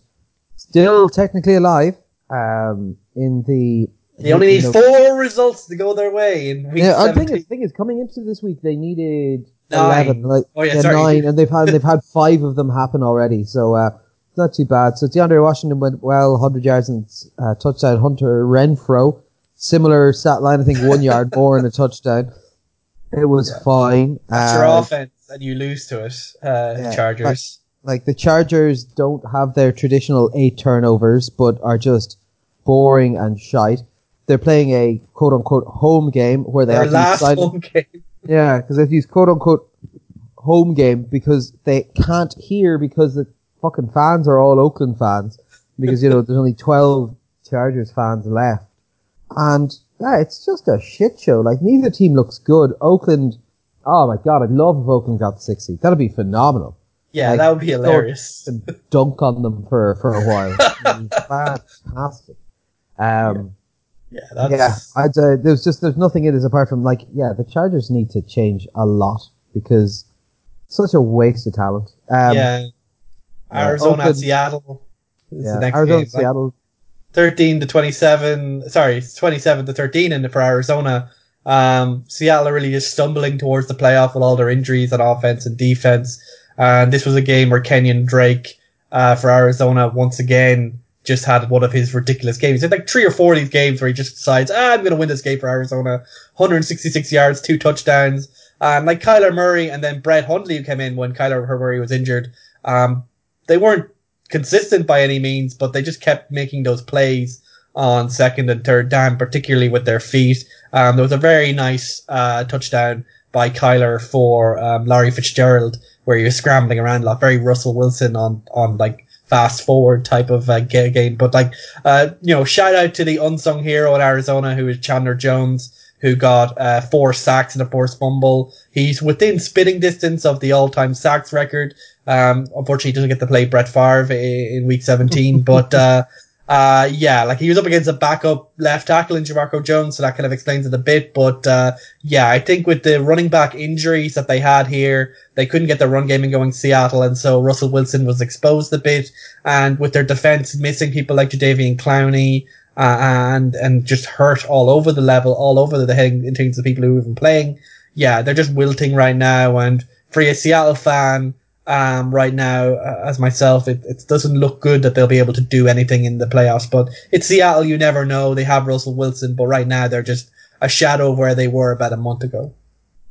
Still technically alive. Um, in the they only need four results to go their way in week. Yeah, I think the thing is coming into this week they needed nine. eleven, like oh, yeah, yeah, nine, and they've had they've had five of them happen already. So uh, it's not too bad. So DeAndre Washington went well, one hundred yards and uh, touchdown. Hunter Renfrow, similar stat line, I think one yard more and a touchdown. It was yeah. fine. That's uh, your offense, and you lose to it, uh, yeah, Chargers. But, Like, the Chargers don't have their traditional eight turnovers, but are just boring and shite. They're playing a quote-unquote home game where they their have last decided, home game. Yeah, because they've used quote-unquote home game because they can't hear because the fucking fans are all Oakland fans. Because, you know, there's only twelve Chargers fans left. And, yeah, it's just a shit show. Like, neither team looks good. Oakland, oh my God, I'd love if Oakland got the sixth seed. That'd be phenomenal. Yeah, like, that would be hilarious. And dunk on them for, for a while. Fantastic. Um, yeah, yeah, that's... yeah I'd, uh, there's just there's nothing in this apart from like yeah, the Chargers need to change a lot because it's such a waste of talent. Um, yeah, Arizona yeah, open, at Seattle. Is yeah, the next Arizona game. Seattle. Thirteen to twenty-seven. Sorry, twenty-seven to thirteen, and for Arizona. Um, Seattle really is stumbling towards the playoff with all their injuries on offense and defense. And this was a game where Kenyon Drake, uh, for Arizona, once again, just had one of his ridiculous games. He had like three or four of these games where he just decides, ah, I'm going to win this game for Arizona. one hundred sixty-six yards, two touchdowns. And um, like Kyler Murray and then Brett Hundley, who came in when Kyler Murray was injured, um, they weren't consistent by any means, but they just kept making those plays on second and third down, particularly with their feet. Um, there was a very nice, uh, touchdown by Kyler for, um, Larry Fitzgerald, where you're scrambling around a lot, very Russell Wilson on, on like fast forward type of uh, game. But like, uh, you know, shout out to the unsung hero in Arizona, who is Chandler Jones, who got uh, four sacks and a forced fumble. He's within spitting distance of the all-time sacks record. Um, unfortunately, he doesn't get to play Brett Favre in, in week seventeen, but, uh, Uh, yeah, like he was up against a backup left tackle in Jamarco Jones, so that kind of explains it a bit. But, uh, yeah, I think with the running back injuries that they had here, they couldn't get the run game in going Seattle. And so Russell Wilson was exposed a bit. And with their defense missing people like Jadeveon Clowney, uh, and, and just hurt all over the level, all over the head in terms of people who have been playing. Yeah, they're just wilting right now. And for a Seattle fan, Um, right now, uh, as myself, it, it doesn't look good that they'll be able to do anything in the playoffs. But it's Seattle, you never know. They have Russell Wilson, but right now they're just a shadow of where they were about a month ago.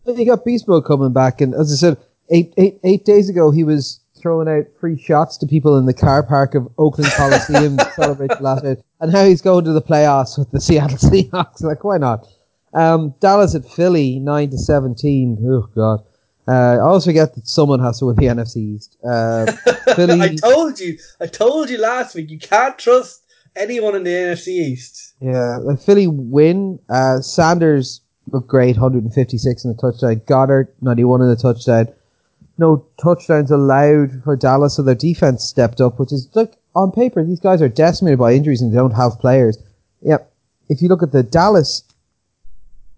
You got Beast Mode coming back, and as I said, eight, eight, eight days ago he was throwing out free shots to people in the car park of Oakland Coliseum to celebrate the last night, and now he's going to the playoffs with the Seattle Seahawks. Like, why not? Um, Dallas at Philly, nine to seventeen. Oh God! Uh, I always forget that someone has to win the N F C East. Uh, Philly. I told you, I told you last week. You can't trust anyone in the N F C East. Yeah, like Philly win. Uh, Sanders looked great, hundred and fifty-six in the touchdown. Goddard ninety-one in the touchdown. No touchdowns allowed for Dallas, so their defense stepped up, which is like on paper these guys are decimated by injuries and they don't have players. Yeah, if you look at the Dallas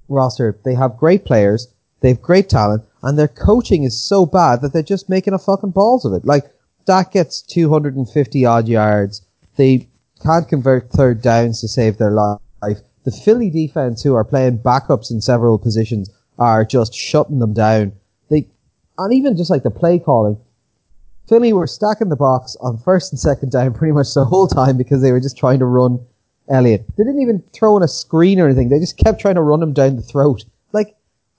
roster, they have great players, they have great talent, and their coaching is so bad that they're just making a fucking balls of it. Like, Dak gets two hundred fifty odd yards. They can't convert third downs to save their life. The Philly defense, who are playing backups in several positions, are just shutting them down. They, and even just like the play calling, Philly were stacking the box on first and second down pretty much the whole time because they were just trying to run Elliott. They didn't even throw in a screen or anything. They just kept trying to run him down the throat. Like,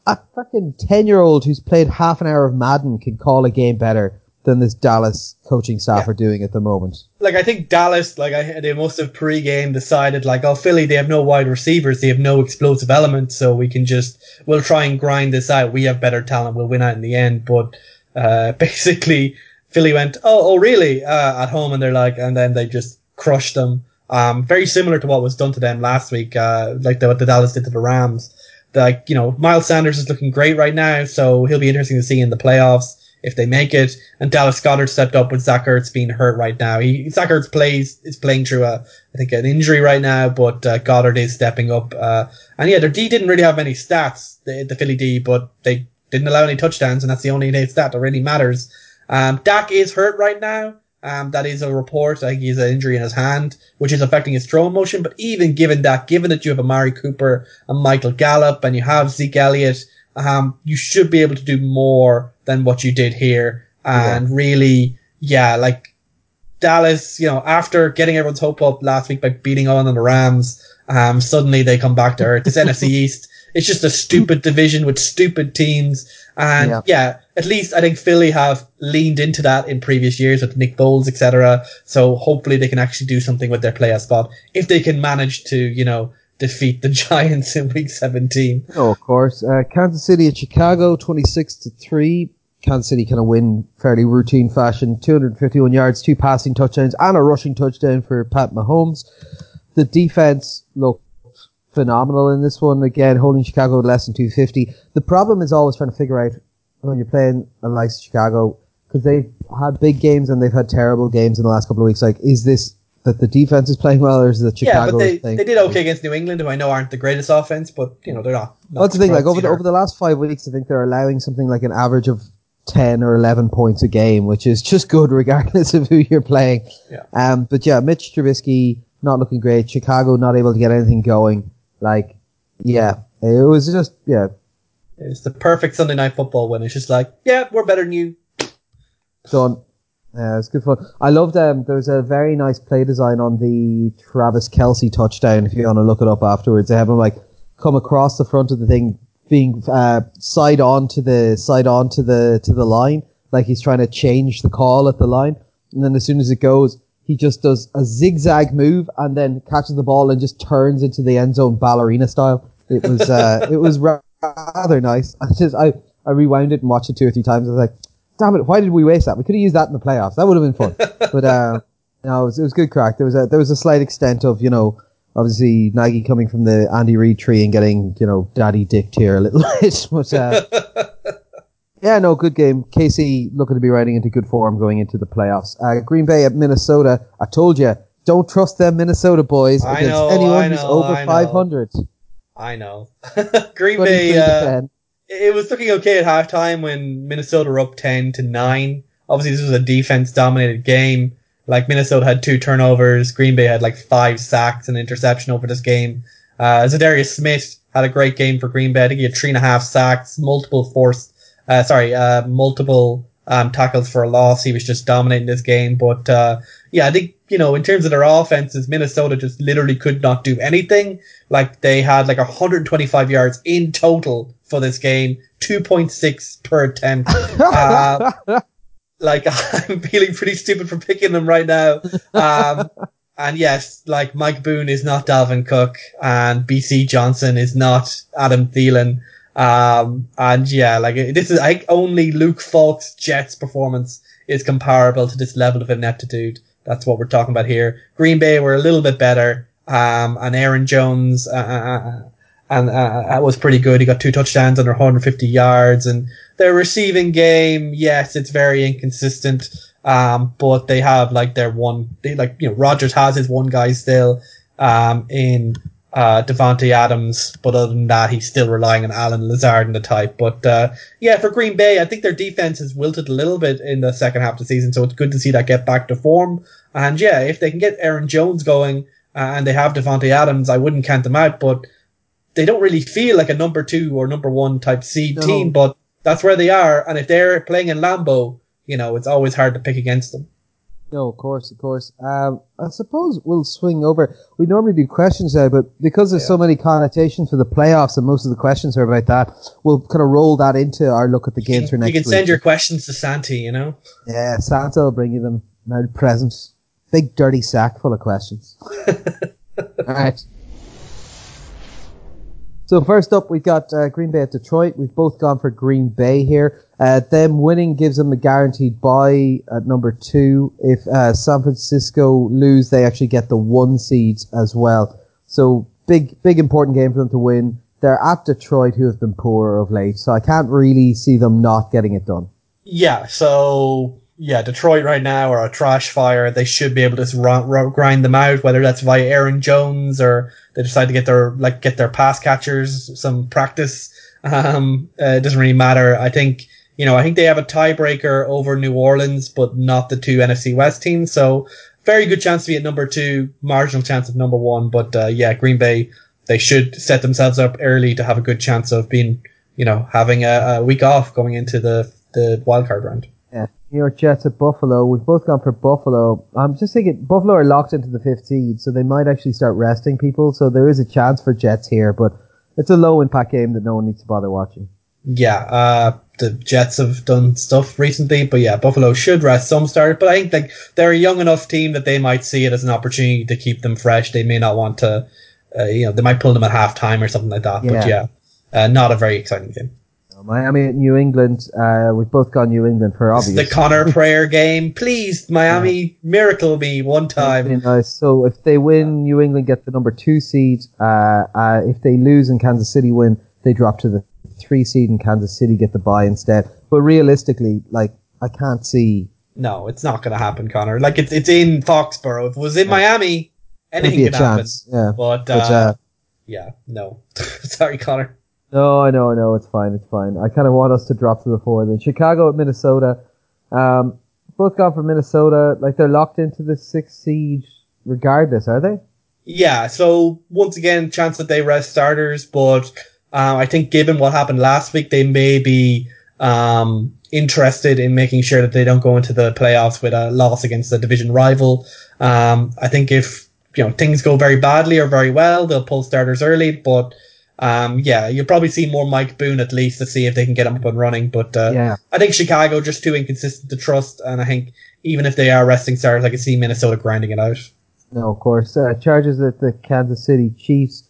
a fucking ten-year-old who's played half an hour of Madden can call a game better than this Dallas coaching staff yeah. are doing at the moment. Like, I think Dallas, like, I, they must have pre-game decided, like, oh, Philly, they have no wide receivers, they have no explosive elements, so we can just, we'll try and grind this out. We have better talent, we'll win out in the end. But uh, basically, Philly went, oh, oh, really? Uh, at home, and they're like, and then they just crushed them. Um, very similar to what was done to them last week, uh, like the, what the Dallas did to the Rams. Like, you know, Miles Sanders is looking great right now, so he'll be interesting to see in the playoffs if they make it. And Dallas Goedert stepped up with Zach Ertz being hurt right now. He, Zach Ertz plays, is playing through a, I think an injury right now, but, uh, Goddard is stepping up. Uh, and yeah, their D didn't really have many stats, the, the Philly D, but they didn't allow any touchdowns, and that's the only stat that really matters. Um, Dak is hurt right now. Um, that is a report. I think he has an injury in his hand, which is affecting his throwing motion. But even given that, given that you have Amari Cooper and Michael Gallup and you have Zeke Elliott, um, you should be able to do more than what you did here. And yeah. really, yeah, like Dallas, you know, after getting everyone's hope up last week by beating on the Rams, um, suddenly they come back to earth. It's N F C East. It's just a stupid division with stupid teams. And yeah. yeah, at least I think Philly have leaned into that in previous years with Nick Foles, et cetera. So hopefully they can actually do something with their playoff spot if they can manage to, you know, defeat the Giants in week seventeen. Oh, of course. Uh, Kansas City at Chicago, twenty-six to three. Kansas City kind of win fairly routine fashion. two hundred fifty-one yards, two passing touchdowns and a rushing touchdown for Pat Mahomes. The defense looked phenomenal in this one. Again, holding Chicago less than two fifty. The problem is always trying to figure out when you're playing a like Chicago, because they've had big games and they've had terrible games in the last couple of weeks. Like, is this that the defense is playing well, or is it that Chicago yeah, but they, is playing? They did okay against New England, who I know aren't the greatest offense, but you know they're not. not That's the thing. Like over the, over the last five weeks, I think they're allowing something like an average of ten or eleven points a game, which is just good regardless of who you're playing. Yeah. Um. But yeah, Mitch Trubisky not looking great. Chicago not able to get anything going. Like, yeah, it was just, yeah. It's the perfect Sunday night football win. It's just like, yeah, we're better than you. Done. Yeah, it's good fun. I loved, um, there was a very nice play design on the Travis Kelce touchdown, if you want to look it up afterwards. They have him, like, come across the front of the thing, being, uh, side on to the, side on to the, to the line. Like, he's trying to change the call at the line. And then as soon as it goes, he just does a zigzag move and then catches the ball and just turns into the end zone ballerina style. It was uh, it was rather nice. I just I, I rewound it and watched it two or three times. I was like, damn it, why did we waste that? We could have used that in the playoffs. That would have been fun. But uh, no, it was, it was good crack. There was a there was a slight extent of, you know, obviously Nagy coming from the Andy Reid tree and getting, you know, daddy dicked here a little bit. But uh, yeah, no, good game. K C looking to be riding into good form going into the playoffs. Uh, Green Bay at Minnesota. I told you, don't trust them Minnesota boys against I know, anyone I know, who's over I know. five hundred. I know. Green Bay, uh, it was looking okay at halftime when Minnesota were up ten to nine. Obviously, this was a defense-dominated game. Like, Minnesota had two turnovers. Green Bay had, like, five sacks and interception over this game. Uh, Zadarius Smith had a great game for Green Bay. I think he had three and a half sacks, multiple forced Uh, sorry, uh, multiple um, tackles for a loss. He was just dominating this game. But, uh, yeah, I think, you know, in terms of their offenses, Minnesota just literally could not do anything. Like, they had like one hundred twenty-five yards in total for this game, two point six per attempt. Uh, like, I'm feeling pretty stupid for picking them right now. Um, And yes, like, Mike Boone is not Dalvin Cook, and B C Johnson is not Adam Thielen. Um, and yeah, like, this is, I think only Luke Falk's Jets performance is comparable to this level of ineptitude. That's what we're talking about here. Green Bay were a little bit better. Um, and Aaron Jones, uh, and, uh, that was pretty good. He got two touchdowns under one hundred fifty yards, and their receiving game, yes, it's very inconsistent. Um, but they have, like, their one, they, like, you know, Rodgers has his one guy still, um, in, uh, Devontae Adams. But other than that, he's still relying on Alan Lazard and the type. But, uh, yeah, for Green Bay, I think their defense has wilted a little bit in the second half of the season. So it's good to see that get back to form. And yeah, if they can get Aaron Jones going, uh, and they have Devontae Adams, I wouldn't count them out, but they don't really feel like a number two or number one type seed no. team, but that's where they are. And if they're playing in Lambeau, you know, it's always hard to pick against them. No, of course, of course. Um, I suppose we'll swing over. We normally do questions there, but because there's yeah. so many connotations for the playoffs and most of the questions are about that, we'll kind of roll that into our look at the games for next week. You can send week. your questions to Santa, you know? Yeah, Santa will bring you them in our present. Big dirty sack full of questions. All right. So first up, we've got uh, Green Bay at Detroit. We've both gone for Green Bay here. Uh, them winning gives them a guaranteed bye at number two. If uh, San Francisco lose, they actually get the one seed as well. So big, big important game for them to win. They're at Detroit, who have been poor of late. So I can't really see them not getting it done. Yeah, so... Yeah, Detroit right now are a trash fire. They should be able to just r- r- grind them out, whether that's via Aaron Jones or they decide to get their like get their pass catchers some practice. Um, uh, it doesn't really matter. I think you know I think they have a tiebreaker over New Orleans, but not the two N F C West teams. So very good chance to be at number two, marginal chance of number one. But uh, yeah, Green Bay, they should set themselves up early to have a good chance of being you know having a, a week off going into the the wildcard round. Yeah. New York Jets at Buffalo. We've both gone for Buffalo. I'm just thinking Buffalo are locked into the fifth seed, so they might actually start resting people. So there is a chance for Jets here, but it's a low-impact game that no one needs to bother watching. Yeah, uh, the Jets have done stuff recently, but yeah, Buffalo should rest some starters. But I think like, they're a young enough team that they might see it as an opportunity to keep them fresh. They may not want to, uh, you know, they might pull them at halftime or something like that. Yeah. But yeah, uh, not a very exciting game. Miami at New England. Uh, we've both gone New England for obvious. The Connor prayer game. Please, Miami, yeah. miracle me one time. Really nice. So if they win, New England get the number two seed. Uh, uh, if they lose and Kansas City win, they drop to the three seed and Kansas City get the bye instead. But realistically, like, I can't see. No, it's not going to happen, Connor. Like, it's, it's in Foxborough. If it was in yeah. Miami, anything could happen. Yeah. But, uh, but uh, yeah, no. Sorry, Connor. No, I know, I know. It's fine, it's fine. I kind of want us to drop to the four. Then Chicago at Minnesota. Um, both gone for Minnesota. Like, they're locked into the sixth seed regardless, are they? Yeah, so once again, chance that they rest starters, but uh, I think given what happened last week, they may be um, interested in making sure that they don't go into the playoffs with a loss against a division rival. Um, I think if you know things go very badly or very well, they'll pull starters early, but... Um, yeah, you'll probably see more Mike Boone at least to see if they can get him up and running. But uh, yeah. I think Chicago just too inconsistent to trust. And I think even if they are resting stars, I can see Minnesota grinding it out. No, of course. Uh, Chargers at the Kansas City Chiefs.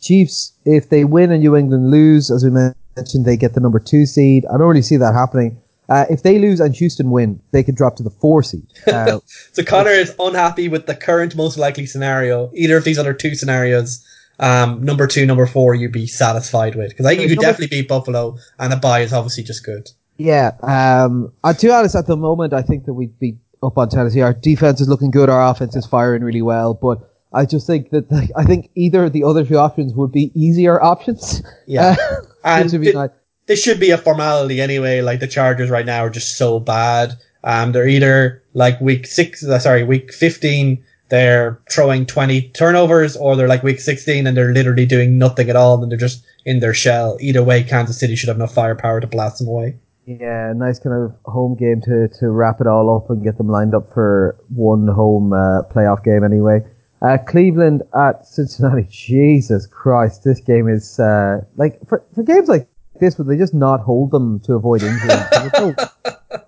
Chiefs, if they win and New England lose, as we mentioned, they get the number two seed. I don't really see that happening. Uh, if they lose and Houston win, they could drop to the four seed. Uh, so Connor is unhappy with the current most likely scenario, either of these other two scenarios. Um, number two, number four, you'd be satisfied with because I think you could definitely beat Buffalo, and a bye is obviously just good. Yeah, um, uh, to be honest, at the moment, I think that we'd be up on Tennessee. Our defense is looking good, our offense is firing really well, but I just think that like, I think either of the other two options would be easier options. Yeah, uh, and th- nice. This should be a formality anyway. Like the Chargers right now are just so bad. Um, they're either like week six, uh, sorry, week fifteen. They're throwing twenty turnovers or they're like week sixteen and they're literally doing nothing at all and they're just in their shell. Either way, Kansas City should have enough firepower to blast them away. Yeah, nice kind of home game to, to wrap it all up and get them lined up for one home uh, playoff game anyway. Uh, Cleveland at Cincinnati. Jesus Christ, this game is... Uh, like for, for games like this, would they just not hold them to avoid injury?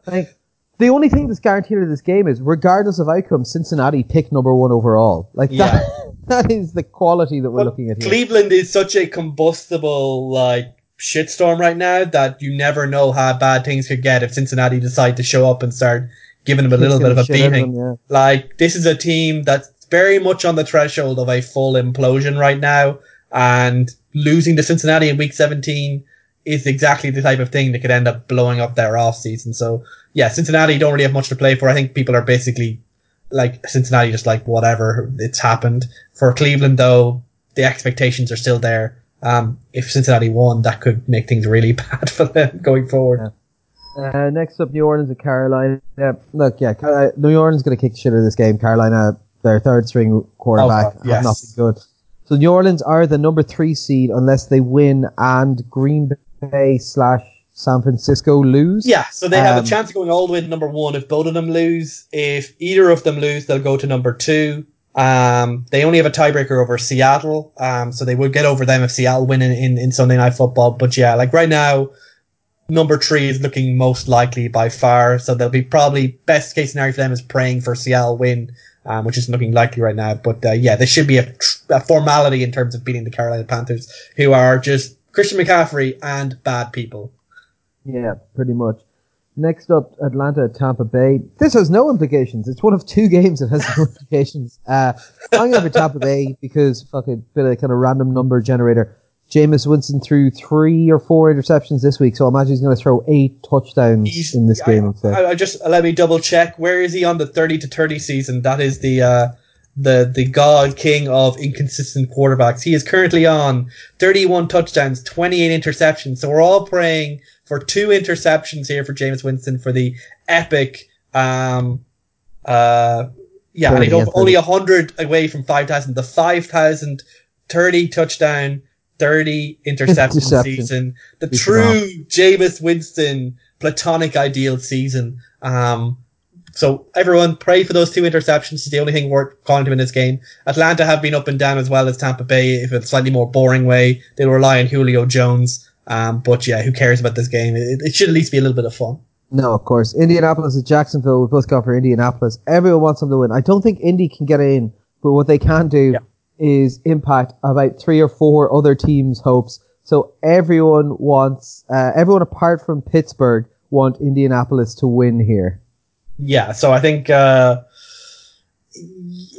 Like, the only thing that's guaranteed in this game is, regardless of outcome, Cincinnati pick number one overall. Like yeah. that, that is the quality that we're but looking at here. Cleveland is such a combustible like shitstorm right now that you never know how bad things could get if Cincinnati decide to show up and start giving them a little bit of a beating. Them, yeah. Like, this is a team that's very much on the threshold of a full implosion right now, and losing to Cincinnati in week seventeen is exactly the type of thing that could end up blowing up their offseason. So, yeah, Cincinnati don't really have much to play for. I think people are basically, like, Cincinnati just like, whatever, it's happened. For Cleveland, though, the expectations are still there. Um, if Cincinnati won, that could make things really bad for them going forward. Yeah. Uh, next up, New Orleans and Carolina. Yeah, look, yeah, uh, New Orleans is going to kick shit out of this game. Carolina, their third string quarterback, oh, yes. have not been good. So New Orleans are the number three seed unless they win and Green Bay slash San Francisco lose. Yeah, so they have um, a chance of going all the way to number one if both of them lose. If either of them lose, they'll go to number two. Um, they only have a tiebreaker over Seattle, um, so they would get over them if Seattle win in, in, in Sunday Night Football. But yeah, like right now, number three is looking most likely by far, so they'll be probably best case scenario for them is praying for Seattle win, um, which isn't looking likely right now. But uh, yeah, this should be a, a formality in terms of beating the Carolina Panthers, who are just Christian McCaffrey and bad people. Yeah, pretty much. Next up, Atlanta, Tampa Bay. This has no implications. It's one of two games that has no implications. Uh, I'm going for Tampa Bay because fucking bit of kind of random number generator. Jameis Winston threw three or four interceptions this week, so I imagine he's going to throw eight touchdowns he's, in this I, game. So. I, I just let me double check. Where is he on the thirty to thirty season? That is the uh, the the god king of inconsistent quarterbacks. He is currently on thirty-one touchdowns, twenty-eight interceptions. So we're all praying for two interceptions here for Jameis Winston for the epic. Um, uh, yeah, and he's only a hundred away from five thousand. The five thousand thirty touchdown. thirty interception, interception season. The He's true Jameis Winston platonic ideal season. Um, so everyone pray for those two interceptions. It's the only thing worth calling him in this game. Atlanta have been up and down as well as Tampa Bay. If it's a slightly more boring way, they'll rely on Julio Jones. Um, but yeah, who cares about this game? It, it should at least be a little bit of fun. No, of course. Indianapolis and Jacksonville. We've both gone for Indianapolis. Everyone wants them to win. I don't think Indy can get in, but what they can do yeah. is impact about three or four other teams' hopes. So everyone wants, uh, everyone apart from Pittsburgh want Indianapolis to win here. Yeah, so I think, uh,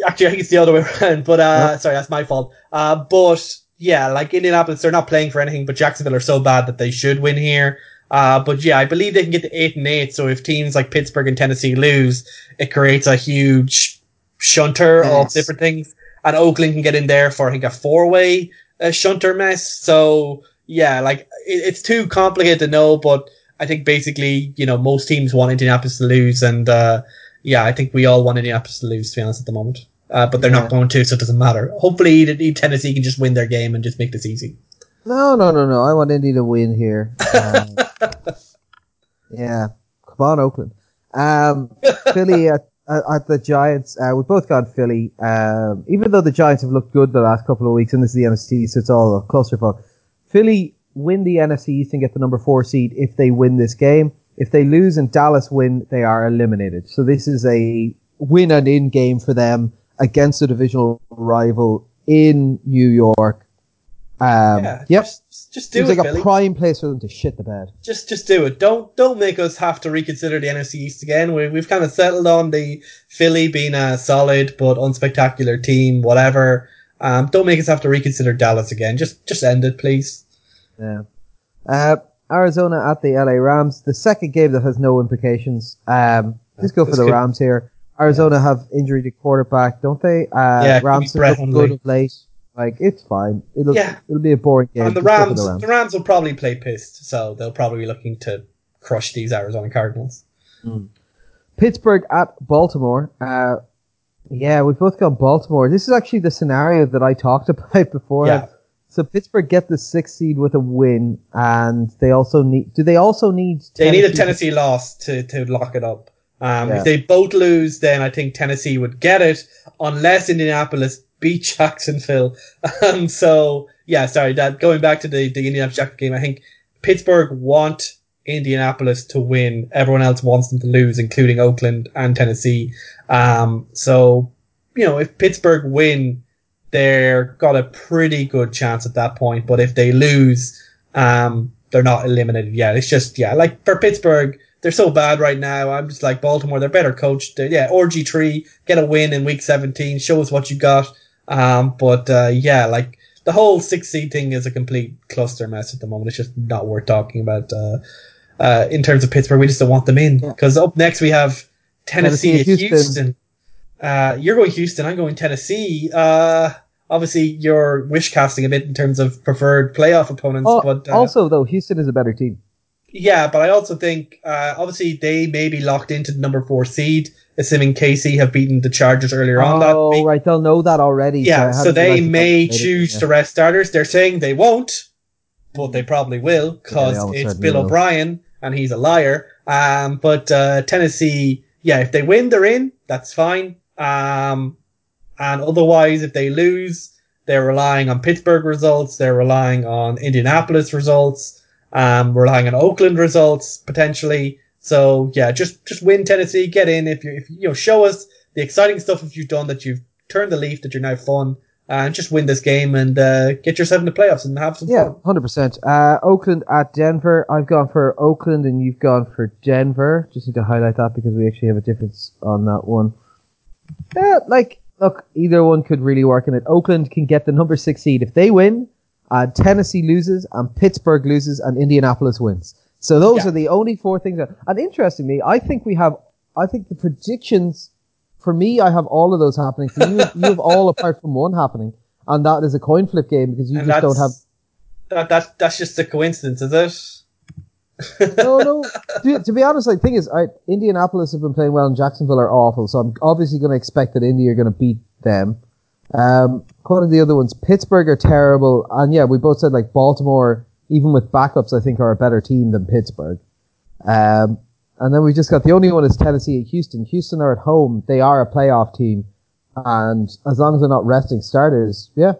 actually I think it's the other way around, but, uh, yeah. sorry, that's my fault. Uh, but yeah, like Indianapolis, they're not playing for anything, but Jacksonville are so bad that they should win here. Uh, but yeah, I believe they can get to eight and eight. So if teams like Pittsburgh and Tennessee lose, it creates a huge shunter yes. of different things. And Oakland can get in there for, I think, a four-way uh, shunter mess. So, yeah, like, it, it's too complicated to know, but I think basically, you know, most teams want Indianapolis to lose. And, uh, yeah, I think we all want Indianapolis to lose, to be honest, at the moment. Uh, but they're yeah. not going to, so it doesn't matter. Hopefully, Tennessee can just win their game and just make this easy. No, no, no, no. I want Indy to win here. Um, yeah. Come on, Oakland. Um, Philly, uh, at the Giants, uh, we've both gone Philly. Um, even though the Giants have looked good the last couple of weeks, and this is the N F C, so it's all a clusterfuck. Philly win the N F C East and get the number four seed if they win this game. If they lose and Dallas win, they are eliminated. So this is a win and in game for them against a divisional rival in New York. Um, yeah, yep. Just, just do Seems it, like Philly. A prime place for them to shit the bed. Just, just do it. Don't, don't make us have to reconsider the N F C East again. We, we've kind of settled on the Philly being a solid but unspectacular team, whatever. Um, don't make us have to reconsider Dallas again. Just, just end it, please. Yeah. Uh, Arizona at the L A Rams. The second game that has no implications. Um, just go for That's the good. Rams here. Arizona yeah. have injury to quarterback, don't they? Uh, yeah, Rams look good of late. Like, it's fine. It'll yeah. it'll be a boring game. And the Rams, the Rams, the Rams will probably play pissed, so they'll probably be looking to crush these Arizona Cardinals. Mm. Pittsburgh at Baltimore. Uh, yeah, we've both got Baltimore. This is actually the scenario that I talked about before. Yeah. So Pittsburgh get the sixth seed with a win, and they also need. Do they also need? Tennessee? They need a Tennessee loss to to lock it up. Um, yeah. If they both lose, then I think Tennessee would get it, unless Indianapolis beat Jacksonville. Um, so, yeah, sorry, that going back to the, the Indianapolis Jacksonville game, I think Pittsburgh want Indianapolis to win. Everyone else wants them to lose, including Oakland and Tennessee. Um, so, you know, if Pittsburgh win, they're got a pretty good chance at that point. But if they lose, um, they're not eliminated yet. It's just, yeah, like for Pittsburgh, they're so bad right now. I'm just like Baltimore, they're better coached. They're, yeah, R G three, get a win in week seventeen, show us what you got. Um, but, uh, yeah, like, the whole six seed thing is a complete cluster mess at the moment. It's just not worth talking about. Uh, uh, in terms of Pittsburgh, we just don't want them in. Because yeah. Up next we have Tennessee, Tennessee and Houston. Houston. Uh, you're going Houston, I'm going Tennessee. Uh, obviously you're wish casting a bit in terms of preferred playoff opponents. Oh, but uh, also, though, Houston is a better team. Yeah, but I also think, uh, obviously they may be locked into the number four seed, assuming K C have beaten the Chargers earlier on. Oh, that week. Right, they'll know that already. Yeah, so, so they may choose yeah. to rest starters. They're saying they won't, but they probably will, because yeah, it's Bill O'Brien, and he's a liar. Um, but uh, Tennessee, yeah, if they win, they're in. That's fine. Um, and otherwise, if they lose, they're relying on Pittsburgh results. They're relying on Indianapolis results. Um, relying on Oakland results potentially. So yeah, just just win Tennessee, get in. If you if you know, show us the exciting stuff if you've done that, you've turned the leaf, that you're now fun, uh, and just win this game and uh, get yourself in the playoffs and have some yeah, fun. Yeah, hundred percent. Uh, Oakland at Denver. I've gone for Oakland and you've gone for Denver. Just need to highlight that because we actually have a difference on that one. Yeah, like look, either one could really work in it. Oakland can get the number six seed if they win. Uh, Tennessee loses, and Pittsburgh loses, and Indianapolis wins. So those yeah. are the only four things. That, and interestingly, I think we have, I think the predictions, for me, I have all of those happening. For you, you have all apart from one happening, and that is a coin flip game because you and just don't have... That, that, that's just a coincidence, is it? no, no. To, to be honest, like, the thing is, I, Indianapolis have been playing well, and Jacksonville are awful, so I'm obviously going to expect that Indy are going to beat them. Um, one of the other ones, Pittsburgh are terrible, and yeah, we both said like Baltimore, even with backups, I think are a better team than Pittsburgh. Um, and then we just got the only one is Tennessee and Houston. Houston are at home; they are a playoff team, and as long as they're not resting starters, yeah,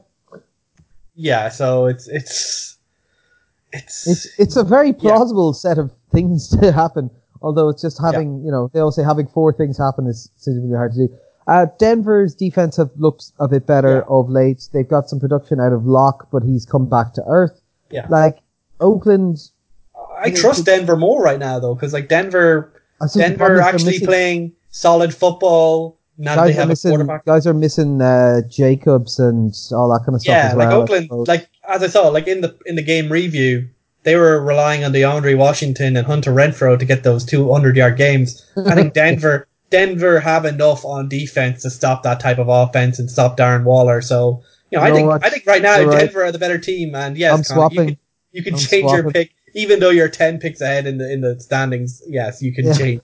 yeah. So it's it's it's it's, it's a very plausible yeah. set of things to happen. Although it's just having, yeah. you know, they all say having four things happen is significantly hard to do. Uh, Denver's defense have looked a bit better yeah. of late. They've got some production out of Locke, but he's come back to earth. Yeah. Like, Oakland... I you know, trust Denver more right now, though, because, like, Denver... Denver actually missing, playing solid football. Now that they have missing, a quarterback. Guys are missing uh, Jacobs and all that kind of stuff yeah, as well. Yeah, like, Oakland, like, as I saw, like, in the in the game review, they were relying on DeAndre Washington and Hunter Renfrow to get those two hundred-yard games. I think Denver... Denver have enough on defense to stop that type of offense and stop Darren Waller. So, you know, you I know think what? I think right now You're Denver right. are the better team. And yes, I'm Connor, swapping. you can, you can change swapping. your pick, even though you're ten picks ahead in the in the standings. Yes, you can yeah. change.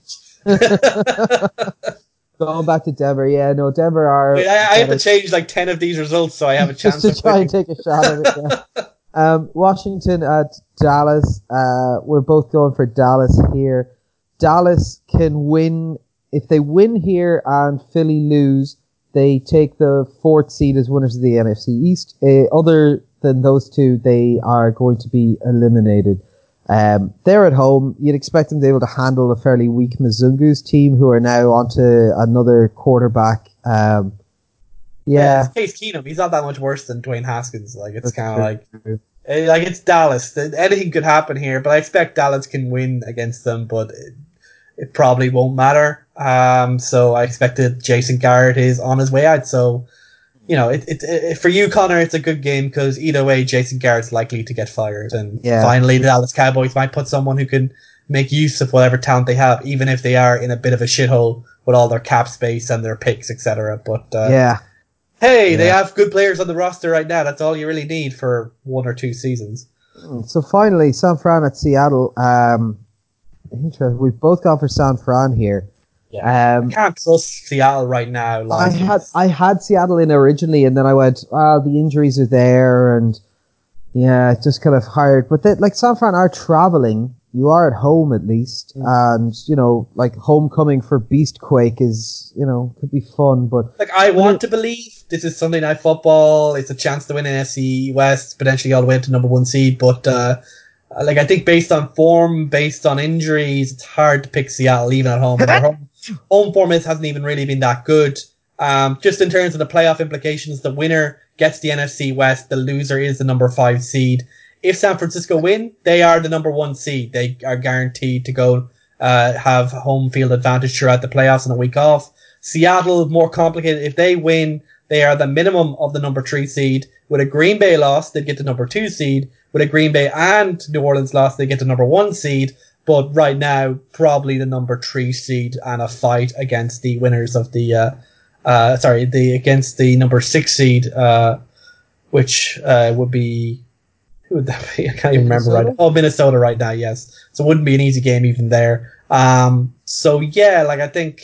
Going back to Denver, yeah, no, Denver are. Wait, I, I have to change like ten of these results, so I have a chance just to try winning. and take a shot at it. Yeah. um, Washington at Dallas. Uh, we're both going for Dallas here. Dallas can win. If they win here and Philly lose, they take the fourth seed as winners of the N F C East. Uh, other than those two, they are going to be eliminated. Um, they're at home. You'd expect them to be able to handle a fairly weak Mzungu's team, who are now onto another quarterback. Um, yeah. yeah it's Case Keenum. He's not that much worse than Dwayne Haskins. Like, it's kind of like... Like, it's Dallas. Anything could happen here, but I expect Dallas can win against them, but... It, It probably won't matter. Um, so I expect that Jason Garrett is on his way out. So, you know, it, it, it for you, Connor, it's a good game because either way, Jason Garrett's likely to get fired. And yeah. finally, the Dallas Cowboys might put someone who can make use of whatever talent they have, even if they are in a bit of a shithole with all their cap space and their picks, et cetera. But uh, yeah, hey, yeah. they have good players on the roster right now. That's all you really need for one or two seasons. So finally, San Fran at Seattle. Um, Interesting. We've both gone for San Fran here. Yeah. Um, I can't trust Seattle right now. Like. I had I had Seattle in originally, and then I went, oh, the injuries are there, and yeah, it's just kind of hard. But they, like San Fran are traveling. You are at home at least, mm. and you know, like homecoming for Beastquake is, you know, could be fun. But like, I want to believe this is Sunday Night Football. It's a chance to win N F C West, potentially all the way up to number one seed, but. Uh, like I think based on form, based on injuries, it's hard to pick Seattle even at home. Their home, home form is, hasn't even really been that good. Um, just in terms of the playoff implications, the winner gets the N F C West. The loser is the number five seed. If San Francisco win, they are the number one seed. They are guaranteed to go uh, have home field advantage throughout the playoffs and a week off. Seattle, more complicated. If they win, they are the minimum of the number three seed. With a Green Bay loss, they'd get the number two seed. With a Green Bay and New Orleans loss, they get the number one seed. But right now, probably the number three seed and a fight against the winners of the, uh, uh, sorry, the, against the number six seed, uh, which, uh, would be, who would that be? I can't even remember right now. Oh, Minnesota right now, yes. So it wouldn't be an easy game even there. Um, so yeah, like I think,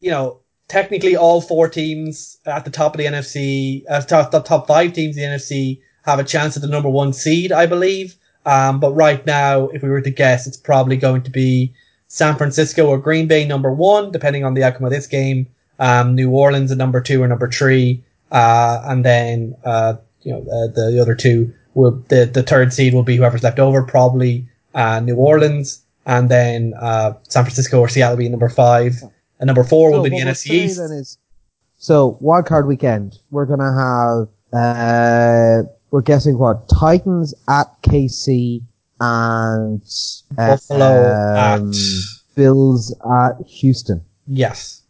you know, technically, all four teams at the top of the N F C, uh, top, the top five teams in the N F C have a chance at the number one seed, I believe. Um, but right now, if we were to guess, it's probably going to be San Francisco or Green Bay number one, depending on the outcome of this game. Um, New Orleans at number two or number three. Uh, and then, uh, you know, uh, the, the other two will, the, the third seed will be whoever's left over, probably, uh, New Orleans. And then, uh, San Francisco or Seattle will be number five. And number four will so be the N F C East. Is, so wildcard weekend, we're gonna have uh, we're guessing what Titans at K C and uh, Buffalo um, at Bills at Houston. Yes,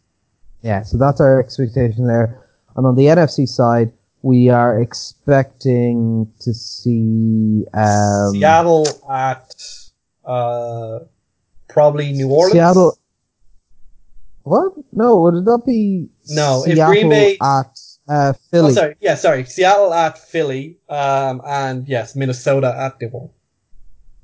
yeah. So that's our expectation there. And on the N F C side, we are expecting to see um, Seattle at uh, probably New Orleans. Seattle. What? No, would that be no? Seattle if Green Bay at uh, Philly. Oh, sorry, yeah, sorry. Seattle at Philly, um, and yes, Minnesota at New Orleans.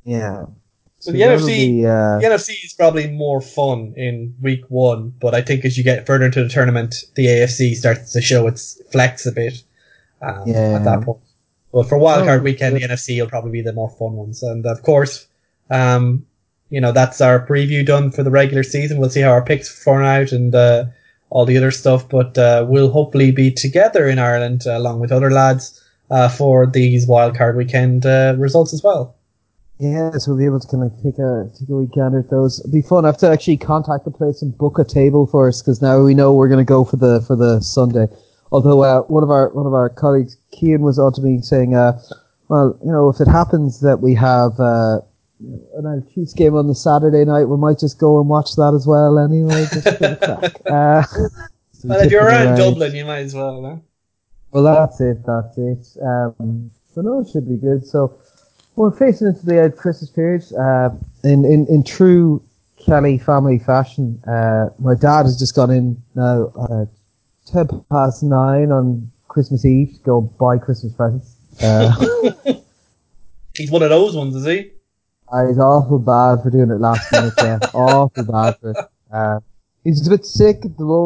Yeah. So, so the N F C, be, uh... the N F C is probably more fun in week one, but I think as you get further into the tournament, the A F C starts to show its flex a bit. Um, yeah. At that point, but for wildcard oh, weekend, good. The N F C will probably be the more fun ones, and of course, um. You know, that's our preview done for the regular season. We'll see how our picks turn out and uh, all the other stuff. But uh, we'll hopefully be together in Ireland uh, along with other lads uh, for these wildcard weekend uh, results as well. Yeah, so we'll be able to kind of take a, take a weekend at those. It'll be fun. I have to actually contact the place and book a table for us because now we know we're going to go for the for the Sunday. Although uh, one of our one of our colleagues, Cian, was on to me saying, uh, well, you know, if it happens that we have... Uh, And our Chiefs game on the Saturday night, we might just go and watch that as well anyway. Just for the crack. Uh, well, if you're around Dublin, you might as well, huh? Well, that's it, that's it. Um, so, no, it should be good. So, we're facing into the uh, Christmas period. Uh, in, in, in true Kelly family fashion, uh, my dad has just gone in now at ten past nine on Christmas Eve to go buy Christmas presents. Uh, He's one of those ones, is he? Uh, he's awful bad for doing it last minute, yeah. Awful bad for it. Uh, he's a bit sick at the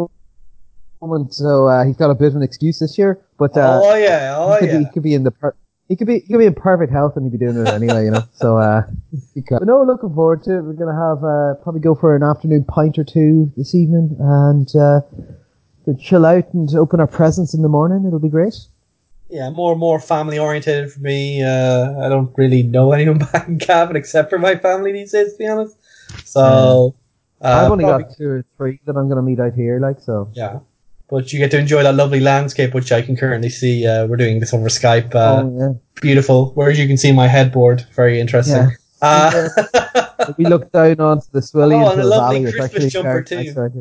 moment, so uh, he's got a bit of an excuse this year. But uh, oh yeah, oh he could, yeah, be, he could be in the per- he could be he could be in perfect health and he'd be doing it anyway, you know. So, uh, but no, looking forward to it. We're gonna have uh, probably go for an afternoon pint or two this evening and uh, to chill out and open our presents in the morning. It'll be great. Yeah, more and more family-oriented for me. Uh, I don't really know anyone back in Cavan except for my family these days, to be honest. So uh, I've only probably, got two or three that I'm going to meet out here, like so. Yeah, but you get to enjoy that lovely landscape, which I can currently see. Uh, we're doing this over Skype. Uh, oh, yeah. Beautiful. Whereas you can see my headboard. Very interesting. Yeah. Uh, we look down onto the swilly oh, into the valley. Oh, and a lovely Christmas jumper, too. Right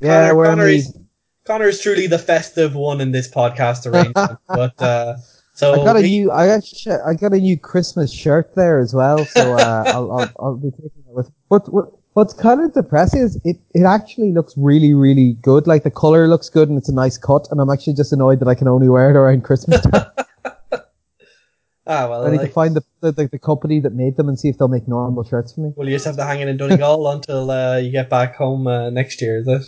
yeah, Connor, we're Connor's... Connor is truly the festive one in this podcast arrangement, but uh, so I got a new I got I got a new Christmas shirt there as well, so uh, I'll, I'll I'll be taking that with. What what what's kind of depressing is it it actually looks really really good. Like the color looks good and it's a nice cut, and I'm actually just annoyed that I can only wear it around Christmas time. Ah well, I need like, to find the, the the company that made them and see if they'll make normal shirts for me. Well, you just have to hang in in Donegal until uh, you get back home uh, next year, is it?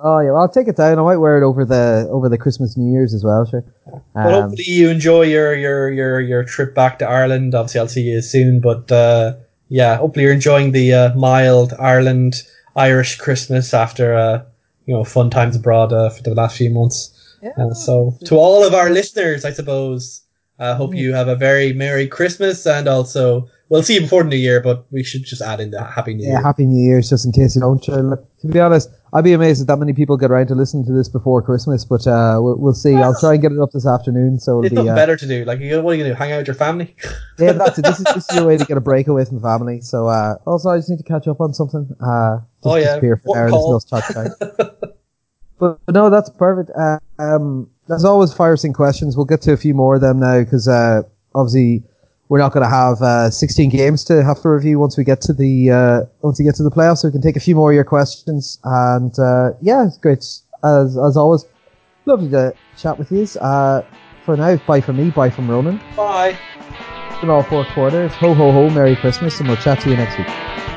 Oh yeah, well, I'll take it down. I might wear it over the over the Christmas, New Year's as well, sure. Um, well, hopefully you enjoy your, your, your, your trip back to Ireland. Obviously, I'll see you soon, but uh, yeah, hopefully you're enjoying the uh, mild Ireland Irish Christmas after uh, you know fun times abroad uh, for the last few months. Yeah. Uh, so to all of our listeners, I suppose I hope you have a very Merry Christmas, and also, we'll see you before the New Year, but we should just add in the Happy New Year. Yeah, Happy New Year, just in case you don't. To be honest, I'd be amazed if that many people get around to listen to this before Christmas, but uh, we'll, we'll see. I'll try and get it up this afternoon. So it'll it's be, nothing uh, better to do. Like, you know, what are you going to do, hang out with your family? Yeah, that's it. This is, this is your way to get a break away from the family. So uh, also, I just need to catch up on something. Uh, just oh, yeah. What call? But, but no, that's perfect. Uh, um, as always, fire some questions. We'll get to a few more of them now, because uh, obviously we're not going to have uh, sixteen games to have to review once we get to the uh, once we get to the playoffs. So we can take a few more of your questions, and uh, yeah, it's great as as always. Lovely to chat with you. Uh, for now, bye from me, bye from Ronan. Bye. It's been all four quarters. Ho ho ho! Merry Christmas, and we'll chat to you next week.